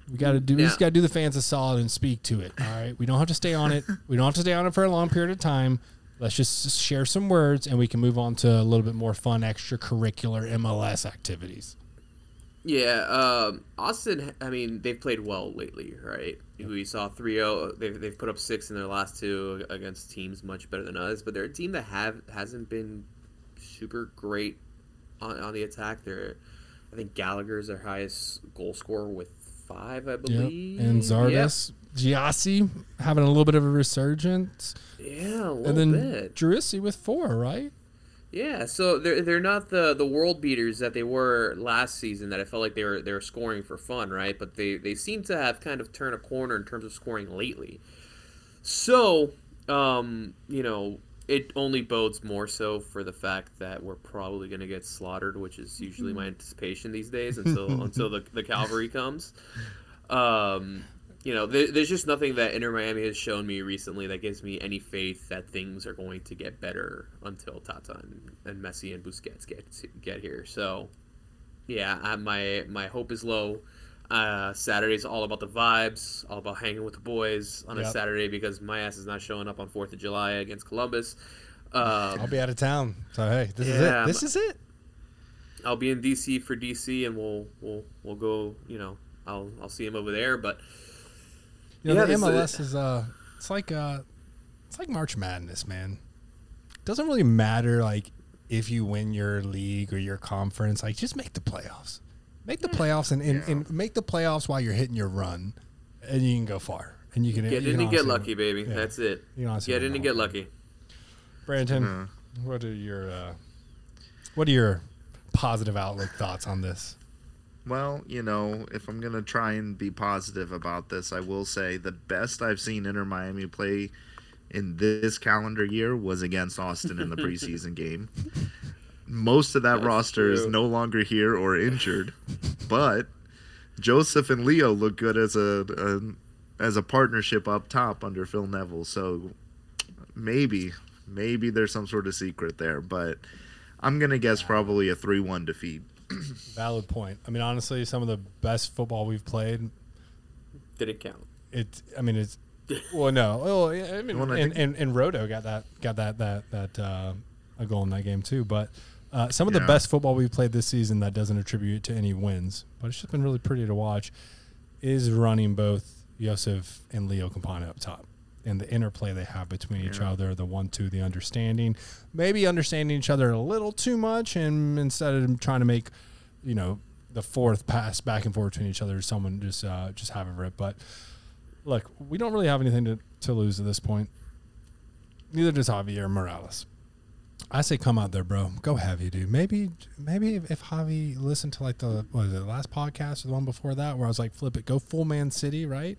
we got to do yeah. – we just got to do the fans a solid and speak to it, all right? We don't have to stay on it. We don't have to stay on it for a long period of time. Let's just share some words, and we can move on to a little bit more fun extracurricular M L S activities. Yeah, um, Austin, I mean, they've played well lately, right? Yep. We saw three oh. They've, they've put up six in their last two against teams much better than us, but they're a team that have, hasn't been super great on, on the attack. They're, I think Gallagher's their highest goal scorer with five, I believe. Yep. And Zardes. Yep. Giassi having a little bit of a resurgence. Yeah, a little and then bit. Giassi with four, right? Yeah, so they're they're not the, the world beaters that they were last season. That I felt like they were they were scoring for fun, right? But they, they seem to have kind of turned a corner in terms of scoring lately. So, um, you know, it only bodes more so for the fact that we're probably going to get slaughtered, which is usually my anticipation these days until until the the cavalry comes. Um. You know, there's just nothing that Inter Miami has shown me recently that gives me any faith that things are going to get better until Tata and Messi and Busquets get get here. So, yeah, I, my my hope is low. Uh, Saturday's all about the vibes, all about hanging with the boys on yep. a Saturday because my ass is not showing up on fourth of July against Columbus. Um, I'll be out of town. So, hey, this yeah, is it. This is it. I'll be in D C for D C, and we'll we'll we'll go, you know, I'll I'll see him over there, but... You know, yeah, the M L S is uh, it's like uh, it's like March Madness, man. It doesn't really matter like if you win your league or your conference. Like, just make the playoffs, make the yeah. playoffs, and, and, yeah. and make the playoffs while you're hitting your run, and you can go far. And you can get in and get lucky, baby. Yeah. That's it. You get in and get lucky. Branton, mm-hmm. what are your uh, what are your positive outlook thoughts on this? Well, you know, if I'm going to try and be positive about this, I will say the best I've seen Inter Miami play in this calendar year was against Austin in the preseason game. Most of that That's roster true. Is no longer here or injured, but Josef and Leo look good as a, a as a partnership up top under Phil Neville. So maybe, maybe there's some sort of secret there, but I'm going to guess probably a three one defeat. Valid point. I mean, honestly, some of the best football we've played. Did it count? It. I mean, it's. Well, no. Well, I mean, well, I and, and and Rodo got that got that that that uh, a goal in that game too. But uh, some of yeah. the best football we've played this season that doesn't attribute to any wins, but it's just been really pretty to watch, is running both Yosef and Leo Campana up top. And the interplay they have between yeah. each other, the one two, the understanding, maybe understanding each other a little too much, and instead of trying to make, you know, the fourth pass back and forth between each other, someone just uh, just have a rip. But, look, we don't really have anything to, to lose at this point. Neither does Javier Morales. I say come out there, bro. Go Javi, dude. Maybe maybe if, if Javi listened to, like, the what was it, the last podcast or the one before that where I was like, flip it, go full Man City, right?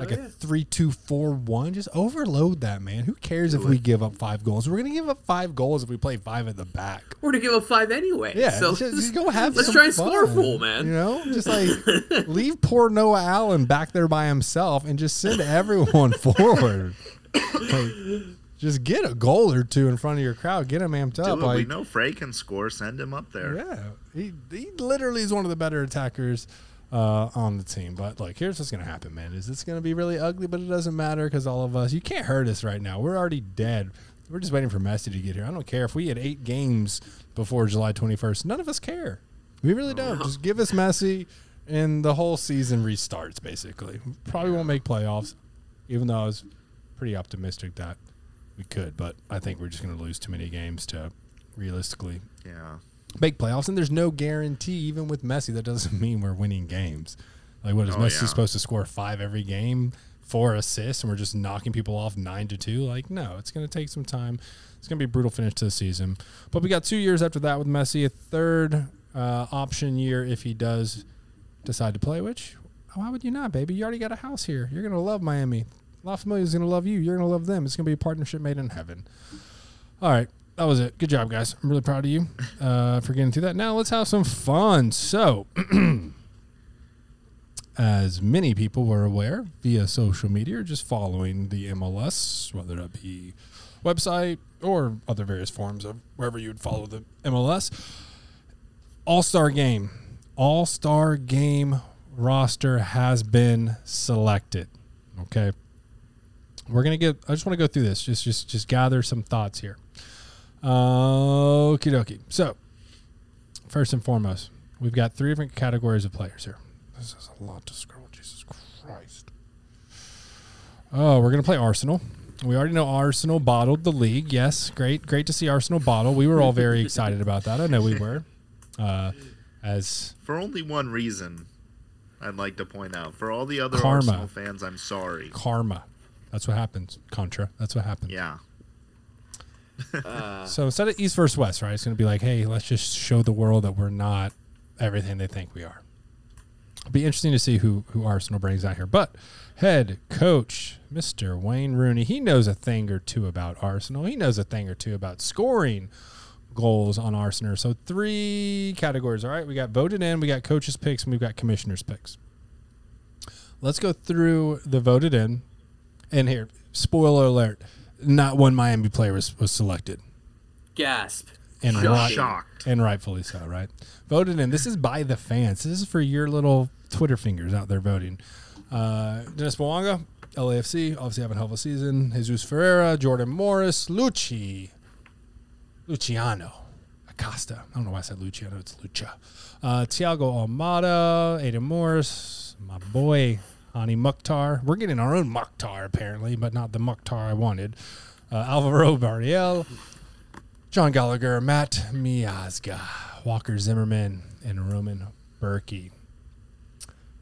Like oh, yeah. a three, two, four, one. Just overload that, man. Who cares if we give up five goals? We're going to give up five goals if we play five at the back. We're going to give up five anyway. Yeah, so just, just go have let's some try and fun, score full, man. You know, just like leave poor Noah Allen back there by himself and just send everyone forward. Like, just get a goal or two in front of your crowd. Get him amped Dude, up. Like, we know Fray can score. Send him up there. Yeah, he he literally is one of the better attackers uh, on the team. But, look, here's what's going to happen, man. Is it's going to be really ugly, but it doesn't matter because all of us – you can't hurt us right now. We're already dead. We're just waiting for Messi to get here. I don't care if we had eight games before July twenty-first. None of us care. We really don't. Just give us Messi, and the whole season restarts, basically. Probably won't make playoffs, even though I was pretty optimistic that we could. But I think we're just going to lose too many games to realistically yeah. make playoffs. And there's no guarantee, even with Messi, that doesn't mean we're winning games. Like, what is oh, Messi yeah. supposed to score five every game? Four assists, and we're just knocking people off nine to two. Like, no, it's going to take some time. It's going to be a brutal finish to the season. But we got two years after that with Messi, a third uh, option year if he does decide to play, which, why would you not, baby? You already got a house here. You're going to love Miami. La Familia's going to love you. You're going to love them. It's going to be a partnership made in heaven. All right, that was it. Good job, guys. I'm really proud of you uh, for getting through that. Now let's have some fun. So... As many people were aware via social media or just following the M L S, whether that be website or other various forms of wherever you would follow the M L S, All-Star Game, All-Star Game roster has been selected, okay? We're going to get – I just want to go through this, just just just gather some thoughts here. Uh, okie dokie. So, first and foremost, we've got three different categories of players here. This is a lot to scroll. Jesus Christ. Oh, we're going to play Arsenal. We already know Arsenal bottled the league. Yes, great. Great to see Arsenal bottle. We were all very excited about that. I know we were. Uh, as For only one reason, I'd like to point out. For all the other karma. Arsenal fans, I'm sorry. Karma. That's what happens, Contra. That's what happens. Yeah. uh. So instead of East versus West, right, it's going to be like, hey, let's just show the world that we're not everything they think we are. It'll be interesting to see who, who Arsenal brings out here. But head coach, Mister Wayne Rooney, he knows a thing or two about Arsenal. He knows a thing or two about scoring goals on Arsenal. So three categories, all right? We got voted in, we got coaches' picks, and we've got commissioners' picks. Let's go through the voted in. And here, spoiler alert, not one Miami player was, was selected. Gasp. And right, shocked. And rightfully so, right? Voted in. This is by the fans. This is for your little Twitter fingers out there voting. Uh, Dennis Bowanga, L A F C, obviously having a hell of a season. Jesus Ferreira, Jordan Morris, Lucci, Luciano, Acosta. I don't know why I said Luciano. It's Lucha. Uh, Thiago Almada, Aiden Morris, my boy, Ani Mukhtar. We're getting our own Mukhtar, apparently, but not the Mukhtar I wanted. Uh, Alvaro Barriel, John Gallagher, Matt Miazga, Walker Zimmerman, and Roman Berkey.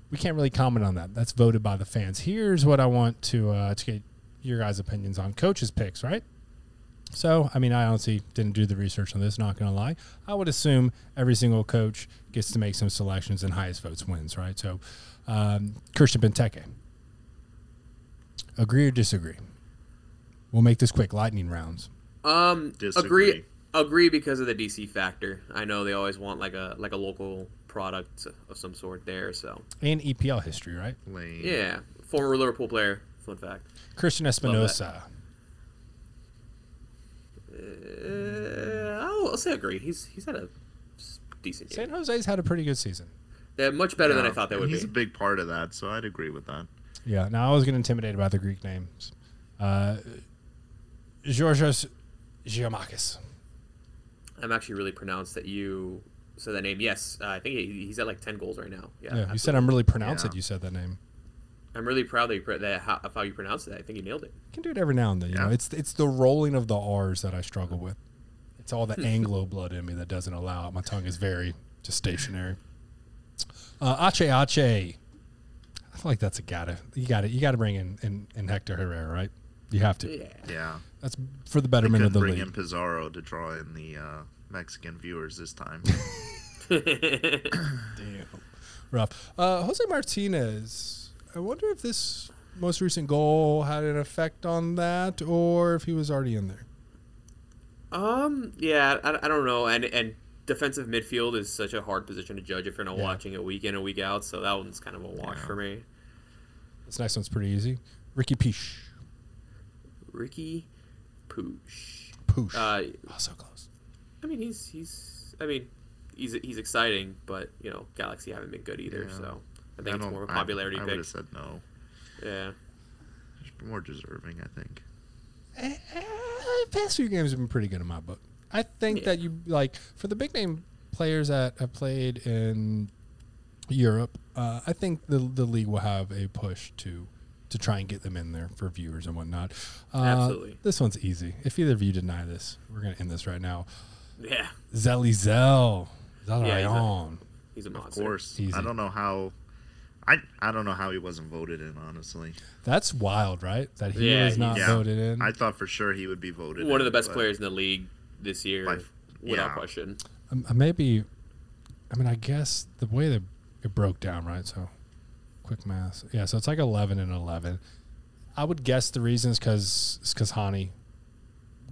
We can't really comment on that. That's voted by the fans. Here's what I want to uh, to get your guys' opinions on. Coaches' picks, right? So, I mean, I honestly didn't do the research on this, not going to lie. I would assume every single coach gets to make some selections and highest votes wins, right? So, um, Christian Benteke. Agree or disagree? We'll make this quick lightning rounds. Um, disagree. agree, agree because of the D C factor. I know they always want like a like a local product of some sort there. So and E P L history, right? Lame. Yeah, former Liverpool player. Fun fact. Christian Espinosa. Uh, I'll, I'll say agree. He's he's had a decent game. San Jose's had a pretty good season. They're much better yeah, than I thought they would he's be. He's a big part of that, so I'd agree with that. Yeah. Now I was getting intimidated by the Greek names. Uh, Georgios. Giamakis. I'm actually really pronounced that you said that name. Yes, uh, I think he, he's at like ten goals right now. Yeah, yeah you said I'm really pronounced yeah. that you said that name. I'm really proud that, you pr- that how, of how you pronounced it. I think you nailed it. You can do it every now and then. You yeah. know, it's it's the rolling of the R's that I struggle with. It's all the Anglo blood in me that doesn't allow it. My tongue is very just stationary. Uh, Ache Ache. I feel like that's a gotta. You got it. You got to bring in, in in Hector Herrera, right? You have to. Yeah. yeah. That's for the betterment of the league. They couldn't bring in Pizarro to draw in the uh, Mexican viewers this time. Damn. Rough. Uh, Jose Martinez, I wonder if this most recent goal had an effect on that or if he was already in there. Um. Yeah, I, I don't know. And, and defensive midfield is such a hard position to judge if you're not yeah. watching it week in and week out, so that one's kind of a wash yeah. for me. This next one's pretty easy. Ricky Pish. Ricky Poosh. Poosh. Uh, oh, so close. I mean, he's, he's, I mean, he's he's exciting, but you know, Galaxy haven't been good either. Yeah. So I think I it's more of a popularity I, I pick. I would have said no. Yeah, just more deserving, I think. Uh, past few games have been pretty good in my book. I think yeah. that you like for the big name players that have played in Europe. Uh, I think the the league will have a push to. to try and get them in there for viewers and whatnot. Uh, Absolutely. This one's easy. If either of you deny this, we're going to end this right now. Yeah. Zelly Zell. Zell yeah, Ryan. He's a, he's a monster. Of course. Easy. I don't know how I I don't know how he wasn't voted in, honestly. That's wild, right? That he yeah, was not yeah. voted in. I thought for sure he would be voted One in. One of the best players in the league this year, by, without yeah. question. Um, maybe, I mean, I guess the way that it broke down, right? So. Quick math. Yeah, so it's like eleven and eleven. I would guess the reason is because because Hani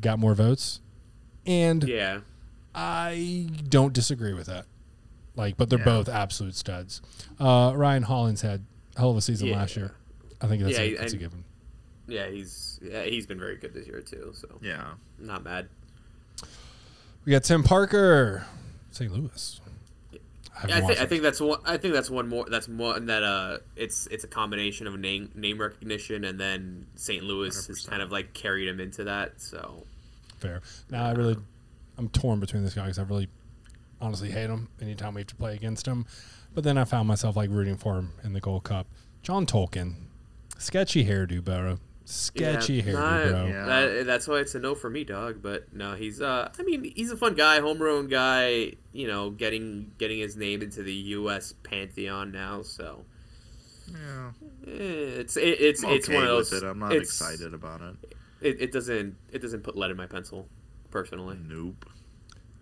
got more votes. And yeah. I don't disagree with that. Like, but they're yeah. both absolute studs. Uh, Ryan Hollins had a hell of a season yeah. last year. I think that's, yeah, a, that's and, a given. Yeah, he's yeah, he's been very good this year too. So yeah, not bad. We got Tim Parker, Saint Louis. Yeah, I, th- I think that's one. I think that's one more. That's one that uh, it's it's a combination of name name recognition and then Saint Louis one hundred percent has kind of like carried him into that. So fair. Now I really, I'm torn between this guy because I really, honestly hate him anytime we have to play against him, but then I found myself like rooting for him in the Gold Cup. John Tolkien, sketchy hairdo, bro. Sketchy yeah, hairdo, bro. Yeah. That, that's why it's a no for me, dog. But no, he's uh, I mean, he's a fun guy, homegrown guy. You know, getting getting his name into the U S pantheon now. So yeah, it's it, it's I'm okay it's one of those. With it. I'm not excited about it. it. It doesn't it doesn't put lead in my pencil, personally. Nope.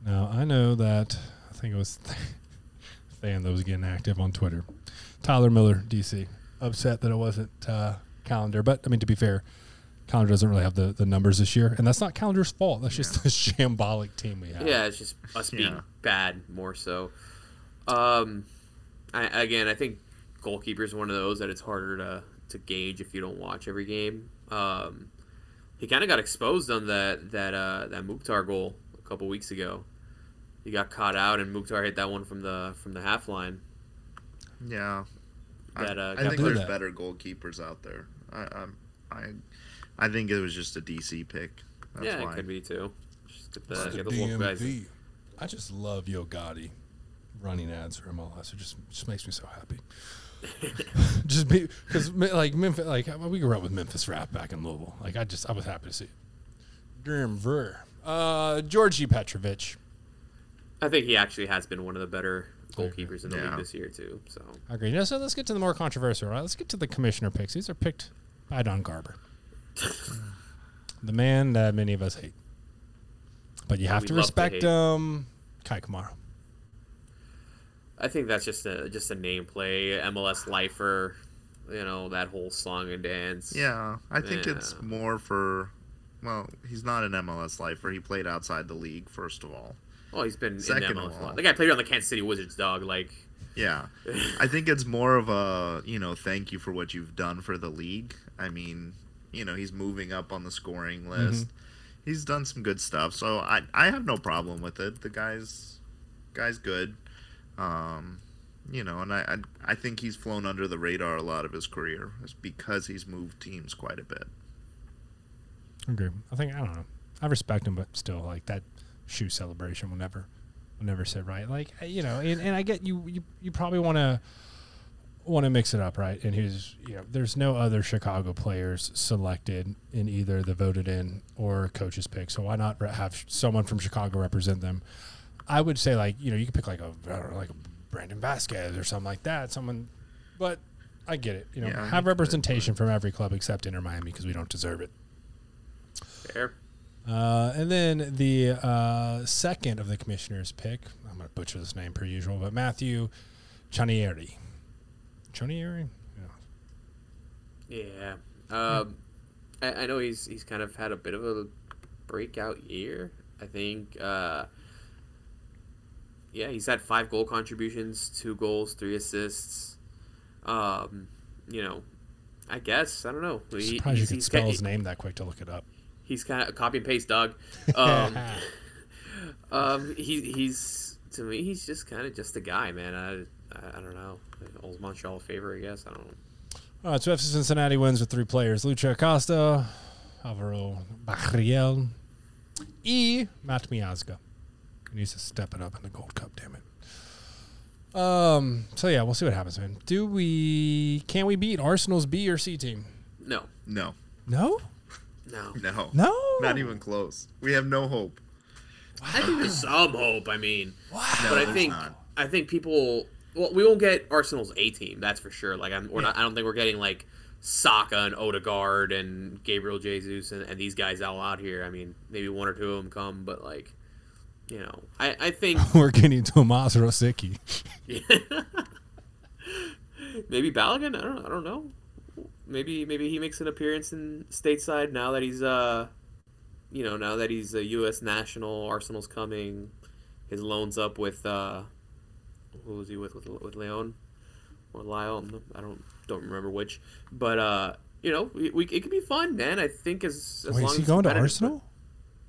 Now I know that I think it was Than that was getting active on Twitter. Tyler Miller, D C, upset that it wasn't. Uh, Calendar, but I mean, to be fair, Calendar doesn't really have the, the numbers this year, and that's not Calendar's fault. That's yeah. just the shambolic team we have. Yeah, it's just us being yeah. bad more so. Um, I, again, I think goalkeeper is one of those that it's harder to, to gauge if you don't watch every game. Um, he kind of got exposed on that that uh, that Mukhtar goal a couple weeks ago. He got caught out, and Mukhtar hit that one from the from the half line. Yeah. That, uh, I, I think there's that. better goalkeepers out there. I, I, I, I think it was just a D C pick. That's yeah, why. It could be too. Just get the, get the guys. I just love Yo Gotti running ads for M L S. It just just makes me so happy. Just because like Memphis, like we grew up with Memphis Rap back in Louisville. Like I just I was happy to see. Grim Ver, uh, Georgi Petrovic. I think he actually has been one of the better goalkeepers in the yeah. league this year too. So I agree. Now, so let's get to the more controversial, right? Let's get to the commissioner picks. These are picked by Don Garber, the man that many of us hate, but you have we to respect to um Kai Kamara. I think that's just a just a name play, M L S lifer, you know, that whole song and dance. Yeah, I think yeah. it's more for. Well, he's not an M L S lifer. He played outside the league, first of all. Oh, he's been second in M L S a lot. The guy played on the Kansas City Wizards, dog. Like, yeah, I think it's more of a you know thank you for what you've done for the league. I mean, you know, he's moving up on the scoring list. Mm-hmm. He's done some good stuff, so I I have no problem with it. The guy's guy's good, um, you know, and I, I I think he's flown under the radar a lot of his career. It's because he's moved teams quite a bit. I agree. I think I don't know. I respect him, but still, like that. Shoe celebration will never will never sit right. Like, you know, and, and I get you you, you probably want to want to mix it up, right? And who's, you know, there's no other Chicago players selected in either the voted in or coaches pick, so why not have someone from Chicago represent them? I would say, like, you know, you could pick like a I don't know, like a Brandon Vasquez or something like that, someone, but I get it. You know, yeah, have representation from every club except Inter Miami because we don't deserve it. Fair. Uh, and then the uh, second of the commissioner's pick, I'm going to butcher this name per usual, but Matthew Chanieri. Chanieri? Yeah. Yeah. Um, hmm. I, I know he's he's kind of had a bit of a breakout year, I think. Uh, yeah, he's had five goal contributions, two goals, three assists. Um, you know, I guess. I don't know. I'm he, surprised you could spell his name that quick to look it up. He's kind of a copy and paste dog. Um, um, he, he's to me, he's just kind of just a guy, man. I, I I don't know. Old Montreal favor, I guess. I don't know. All right, so F C Cincinnati wins with three players. Lucho Acosta, Alvaro Bacriel, and Matt Miazga. He needs to step it up in the Gold Cup, damn it. Um. So, yeah, we'll see what happens, man. Do we – can we beat Arsenal's B or C team? No. No. No? No. No. No? Not even close. We have no hope. Wow. I think there's some hope, I mean. Wow. But no, I think not. I think people – well, we won't get Arsenal's A team, that's for sure. Like, I'm, we're yeah. not. I don't think we're getting like Saka and Odegaard and Gabriel Jesus and, and these guys all out here. I mean, maybe one or two of them come, but like, you know, I, I think we're getting Tomas Rosicky. Maybe Balogun. I don't. I don't know. Maybe maybe he makes an appearance in stateside now that he's uh, you know, now that he's a U S national. Arsenal's coming. His loan's up with uh. Who was he with, with with Leon or Lyle? I don't don't remember which, but uh, you know, we, we, it could be fun, man. I think as, as Wait, long is he as going to Arsenal?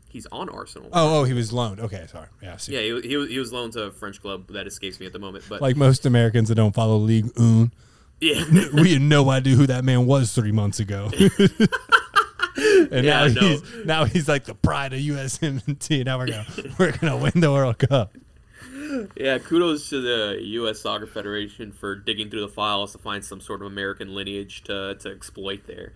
He's on Arsenal. Oh, oh, he was loaned. Okay, sorry. Yeah, yeah, he, he he was loaned to a French club that escapes me at the moment. But like most Americans that don't follow Ligue one, yeah, we had no idea who that man was three months ago. And yeah, now no. he's now he's like the pride of U S M N T. Now we're gonna we're gonna win the World Cup. Yeah, kudos to the U S Soccer Federation for digging through the files to find some sort of American lineage to, to exploit there.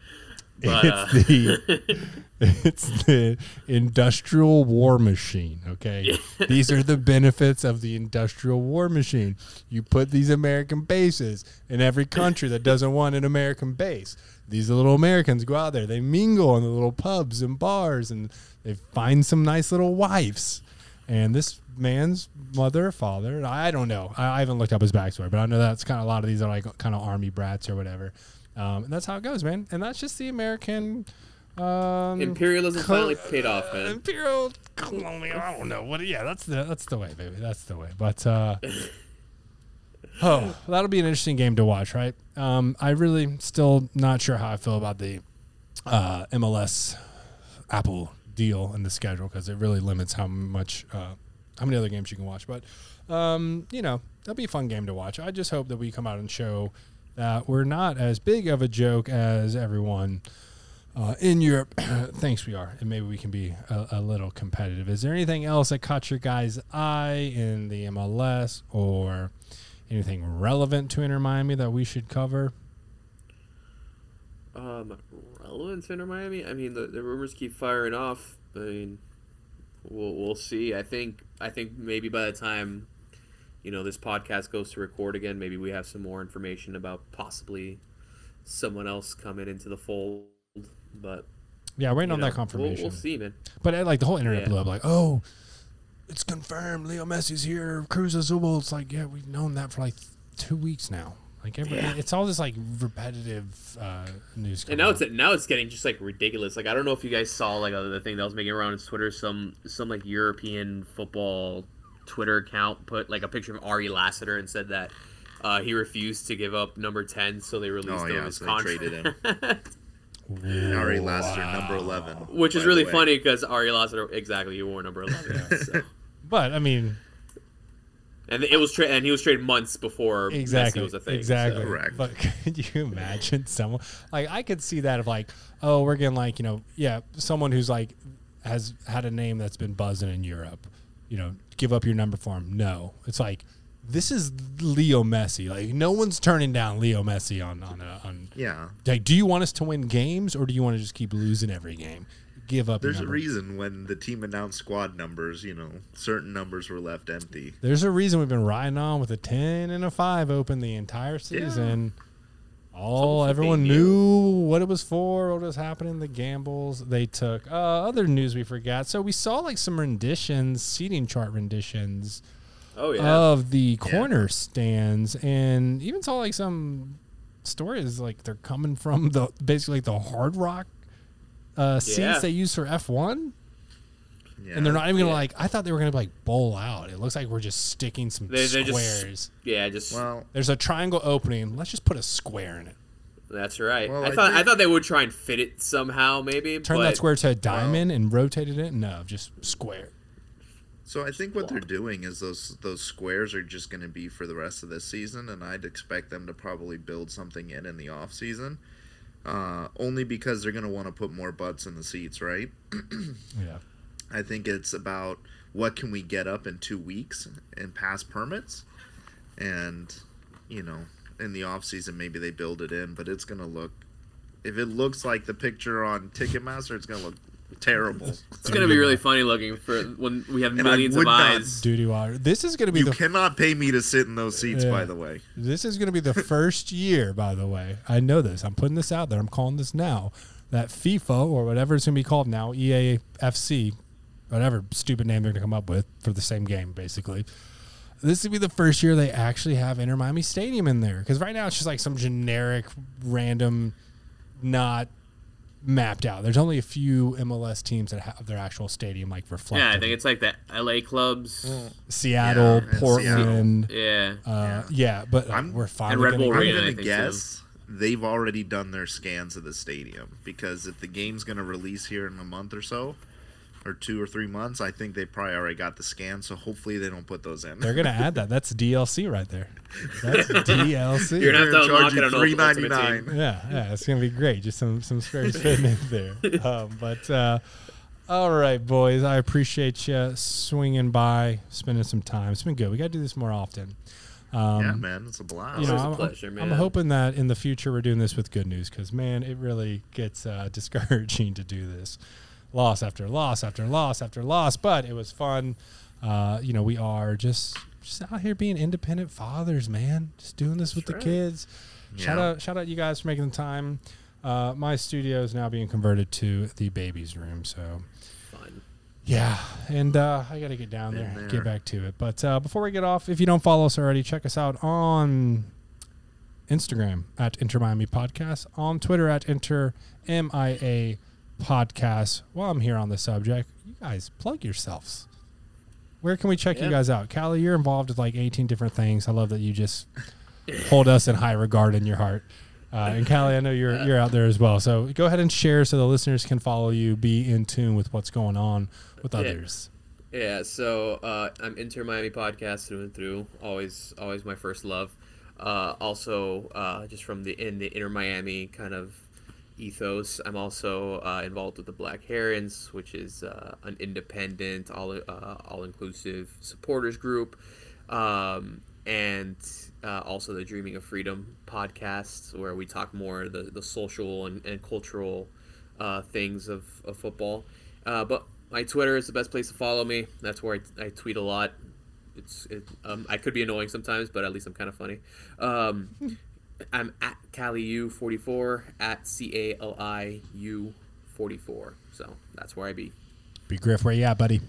But, it's, uh, the, it's the industrial war machine, okay? Yeah. These are the benefits of the industrial war machine. You put these American bases in every country that doesn't want an American base. These little Americans go out there. They mingle in the little pubs and bars, and they find some nice little wives. And this man's mother or father, I don't know. I haven't looked up his backstory, but I know that's kind of a lot of these are like kind of army brats or whatever. Um, and that's how it goes, man. And that's just the American um, imperialism co- finally paid off, man. Uh, imperial colonial, I don't know what. Yeah, that's the that's the way, baby. That's the way. But uh, oh, that'll be an interesting game to watch, right? Um, I really still not sure how I feel about the uh, M L S Apple deal in the schedule, because it really limits how much uh how many other games you can watch, but um you know, that'll be a fun game to watch. I just hope that we come out and show that we're not as big of a joke as everyone uh in Europe thinks we are, and maybe we can be a, a little competitive. Is there anything else that caught your guys' eye in the M L S or anything relevant to Inter Miami that we should cover? Um, relevant to Inter Miami? I mean, the, the rumors keep firing off. I mean, we'll we'll see. I think I think maybe by the time, you know, this podcast goes to record again, maybe we have some more information about possibly someone else coming into the fold. But yeah, waiting on know, that confirmation. We'll, we'll see, man. But I, like the whole internet yeah. blew up, like, oh, it's confirmed. Leo Messi's here. Cruz Azul. It's like, yeah, we've known that for like two weeks now. Like every, yeah. It's all this like repetitive uh, news. And now out. it's now it's getting just like ridiculous. Like I don't know if you guys saw like the thing that was making around on Twitter. Some some like European football Twitter account put like a picture of Ari Lasseter and said that uh, he refused to give up number ten, so they released oh, him yeah, his so contract. They traded him. Ari Lasseter, wow. number eleven. Which is really funny because Ari Lasseter, exactly, he wore number eleven. Yeah. So. But I mean. And it was tra- and he was traded months before exactly, Messi was a thing. Exactly. So. Correct. But could you imagine someone like I could see that of like, oh, we're getting like, you know, yeah, someone who's like has had a name that's been buzzing in Europe, you know, give up your number for him. No. It's like this is Leo Messi. Like no one's turning down Leo Messi on on a, on yeah. Like, do you want us to win games or do you want to just keep losing every game? Give up. There's a, a reason when the team announced squad numbers, you know, certain numbers were left empty. There's a reason we've been riding on with a ten and a five open the entire season. Yeah. All everyone knew what it was for, what was happening, the gambles they took. Uh, other news we forgot. So we saw like some renditions, seating chart renditions oh, yeah. of the corner yeah. stands, and even saw like some stories like they're coming from the basically like the Hard Rock Uh, seats yeah. they use for F one, yeah. and they're not even gonna yeah. like. I thought they were gonna like bowl out. It looks like we're just sticking some they, squares. Just, yeah, just well, there's a triangle opening. Let's just put a square in it. That's right. Well, I, I thought I thought they would try and fit it somehow, maybe turn but, that square to a diamond well, and rotate it in. No, just square. So I think what they're doing is those those squares are just going to be for the rest of this season, and I'd expect them to probably build something in in the off season, uh, only because they're going to want to put more butts in the seats, right? Yeah. I think it's about what can we get up in two weeks and pass permits, and you know, in the off season maybe they build it in, but it's going to look, if it looks like the picture on Ticketmaster, it's going to look terrible. It's gonna be really funny looking for when we have and millions of eyes. Duty-wire. This is gonna be. You the cannot f- pay me to sit in those seats. Yeah. By the way, this is gonna be the first year. By the way, I know this. I'm putting this out there. I'm calling this now. That FIFA or whatever it's gonna be called now, E A F C, whatever stupid name they're gonna come up with for the same game, basically. This would be the first year they actually have Inter Miami Stadium in there, because right now it's just like some generic, random, not mapped out. There's only a few M L S teams that have their actual stadium like reflected. Yeah, I think it's like the L A clubs, mm. Seattle, yeah, Portland. Seattle. Yeah, uh, yeah, but I'm, we're finally. Red Bull Arena, I'm gonna I think guess so. They've already done their scans of the stadium, because if the game's gonna release here in a month or so, or two or three months, I think they probably already got the scan. So hopefully they don't put those in. They're gonna add that. That's D L C right there. That's D L C. You're gonna have to unlock it on three ninety-nine. Yeah, yeah, it's gonna be great. Just some some squares fitting in there. Um, but uh, all right, boys, I appreciate you swinging by, spending some time. It's been good. We gotta do this more often. Um, yeah, man, it's a blast. You know, it's I'm, a pleasure, man. I'm hoping that in the future we're doing this with good news, because man, it really gets uh, discouraging to do this. Loss after loss after loss after loss, but it was fun. Uh, you know, we are just, just out here being independent fathers, man. Just doing this with That's the right. kids. Yeah. Shout out, shout out, you guys for making the time. Uh, my studio is now being converted to the baby's room, so fun. Yeah, and uh, I got to get down there, there and get back to it. But uh, before we get off, if you don't follow us already, check us out on Instagram at Inter Miami Podcast, on Twitter at Inter M I A Podcast. While I'm here on the subject, you guys plug yourselves. Where can we check yeah. you guys out? Callie, you're involved with like eighteen different things. I love that you just hold us in high regard in your heart. Uh, and Callie, I know you're you're out there as well. So go ahead and share so the listeners can follow you, be in tune with what's going on with yeah. others. Yeah, so uh, I'm Inter Miami Podcast through and through. Always, always my first love. Uh, also, uh, just from the in the Inter Miami kind of ethos, I'm also uh, involved with the Black Herons, which is uh, an independent, all uh, all-inclusive supporters group, um, and uh, also the Dreaming of Freedom podcast, where we talk more the the social and, and cultural uh, things of, of football. Uh, but my Twitter is the best place to follow me. That's where I, I tweet a lot. It's it, um, I could be annoying sometimes, but at least I'm kind of funny. Um, I'm at Caliu forty-four, at C A L I U forty-four. So that's where I be. Be Griff, where you at, buddy?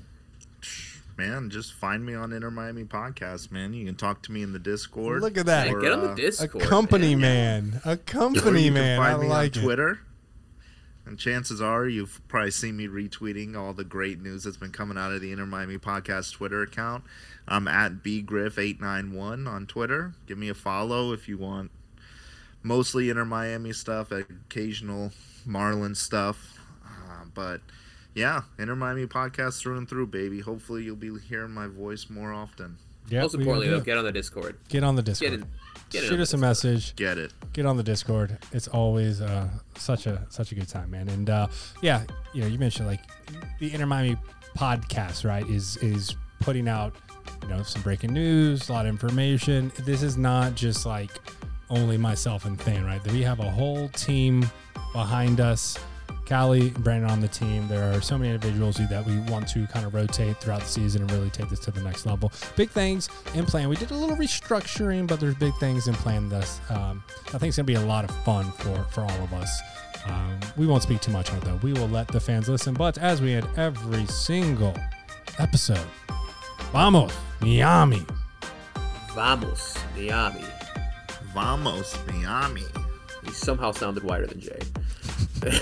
Man, just find me on Inter Miami Podcast, man. You can talk to me in the Discord. Look at that. Or, get on the Discord. A company man. man. A company man. I like it. Twitter. And chances are you've probably seen me retweeting all the great news that's been coming out of the Inter Miami Podcast Twitter account. I'm at B Griff eight nine one on Twitter. Give me a follow if you want. Mostly Inter Miami stuff, occasional Marlins stuff. Uh, but, yeah, Inter Miami Podcast through and through, baby. Hopefully you'll be hearing my voice more often. Yep, Most importantly, though, get on the Discord. Get on the Discord. Get in, get Shoot us Discord. a message. Get it. Get on the Discord. It's always uh, such a such a good time, man. And, uh, yeah, you know, you mentioned, like, the Inter Miami Podcast, right, is is putting out, you know, some breaking news, a lot of information. This is not just, like, only myself and Thane, right? We have a whole team behind us. Callie, Brandon on the team. There are so many individuals that we want to kind of rotate throughout the season and really take this to the next level. Big things in plan. We did a little restructuring, but there's big things in plan. This um, I think it's going to be a lot of fun for, for all of us. Um, we won't speak too much on it, though. We will let the fans listen. But as we end every single episode, vamos, Miami. Vamos, Miami. Vamos, Miami. He somehow sounded whiter than Jay.